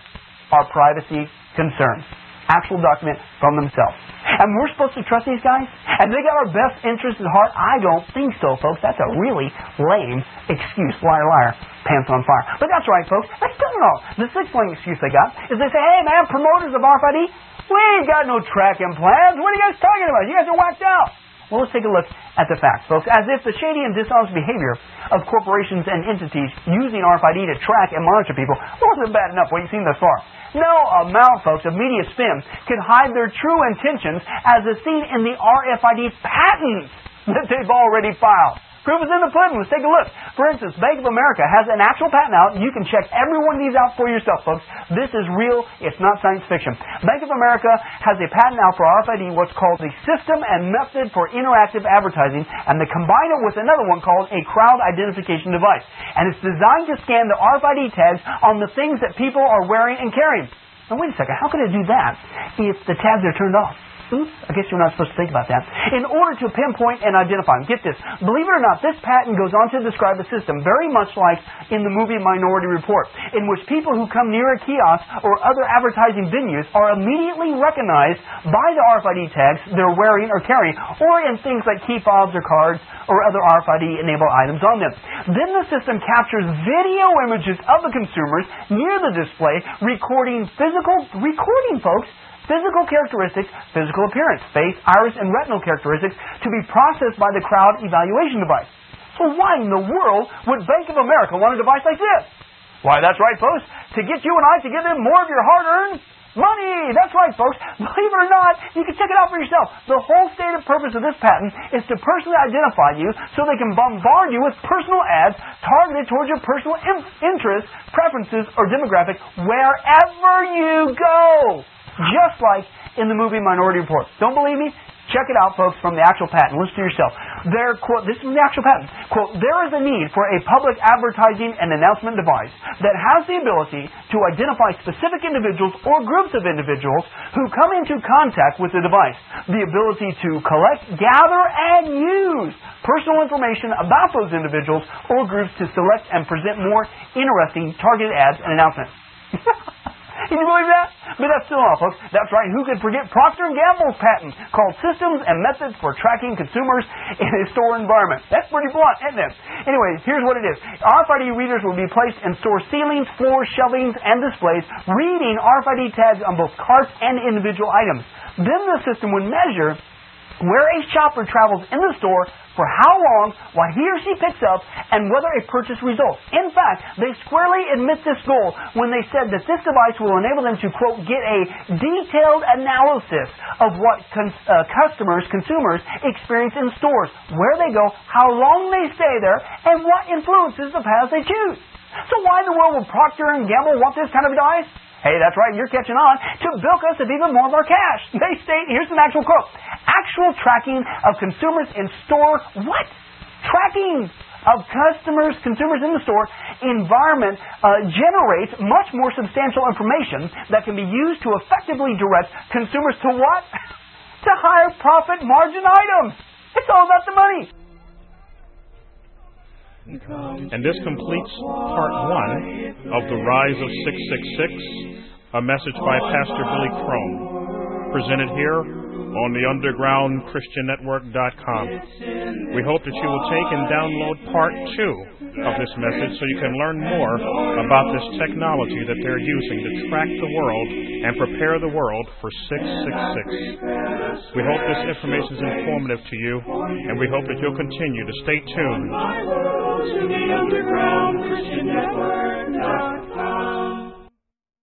our privacy concerns. Actual document from themselves. And we're supposed to trust these guys? And they got our best interests at heart? I don't think so, folks. That's a really lame excuse. Liar, liar, pants on fire. But that's right, folks. That's still not all. The sixth lame excuse they got is they say, hey, man, promoters of RFID, we ain't got no tracking plans. What are you guys talking about? You guys are whacked out. Well, let's take a look at the facts, folks. As if the shady and dishonest behavior of corporations and entities using RFID to track and monitor people wasn't bad enough, what you've seen thus far. No amount, folks, of media spin could hide their true intentions, as is seen in the RFID patents that they've already filed. Proof is in the pudding. Let's take a look. For instance, Bank of America has an actual patent out. You can check every one of these out for yourself, folks. This is real. It's not science fiction. Bank of America has a patent out for RFID, what's called the System and Method for Interactive Advertising, and they combine it with another one called a Crowd Identification Device. And it's designed to scan the RFID tags on the things that people are wearing and carrying. Now, wait a second. How can it do that if the tags are turned off? Oops, I guess you're not supposed to think about that. In order to pinpoint and identify them. Get this. Believe it or not, this patent goes on to describe a system very much like in the movie Minority Report, in which people who come near a kiosk or other advertising venues are immediately recognized by the RFID tags they're wearing or carrying, or in things like key fobs or cards or other RFID-enabled items on them. Then the system captures video images of the consumers near the display, recording, folks, physical characteristics, physical appearance, face, iris, and retinal characteristics to be processed by the crowd evaluation device. So why in the world would Bank of America want a device like this? Why, that's right, folks, to get you and I to give them more of your hard-earned money. That's right, folks. Believe it or not, you can check it out for yourself. The whole stated purpose of this patent is to personally identify you so they can bombard you with personal ads targeted towards your personal interests, preferences, or demographic wherever you go. Just like in the movie Minority Report. Don't believe me? Check it out, folks, from the actual patent. Listen to yourself. This is the actual patent. Quote, there is a need for a public advertising and announcement device that has the ability to identify specific individuals or groups of individuals who come into contact with the device. The ability to collect, gather, and use personal information about those individuals or groups to select and present more interesting targeted ads and announcements. Can you believe that? But that's still all, folks. That's right. Who could forget Procter & Gamble's patent called Systems and Methods for Tracking Consumers in a Store Environment? That's pretty blunt, isn't it? Anyway, here's what it is. RFID readers will be placed in store ceilings, floors, shelvings, and displays, reading RFID tags on both carts and individual items. Then the system would measure where a shopper travels in the store, for how long, what he or she picks up, and whether a purchase results. In fact, they squarely admit this goal when they said that this device will enable them to, quote, get a detailed analysis of what consumers experience in stores, where they go, how long they stay there, and what influences the paths they choose. So why in the world would Procter & Gamble want this kind of device? Hey, that's right, you're catching on, to bilk us of even more of our cash. They state, here's an actual quote, actual tracking of consumers in store, what? Tracking of consumers in the store environment generates much more substantial information that can be used to effectively direct consumers to what? To higher profit margin items. It's all about the money. And this completes part one of The Rise of 666, a message by Pastor Billy Crone, presented here on the undergroundchristiannetwork.com. We hope that you will take and download part two of this message so you can learn more about this technology that they're using to track the world and prepare the world for 666. We hope this information is informative to you, and we hope that you'll continue to stay tuned. To the underground Christian Network.com.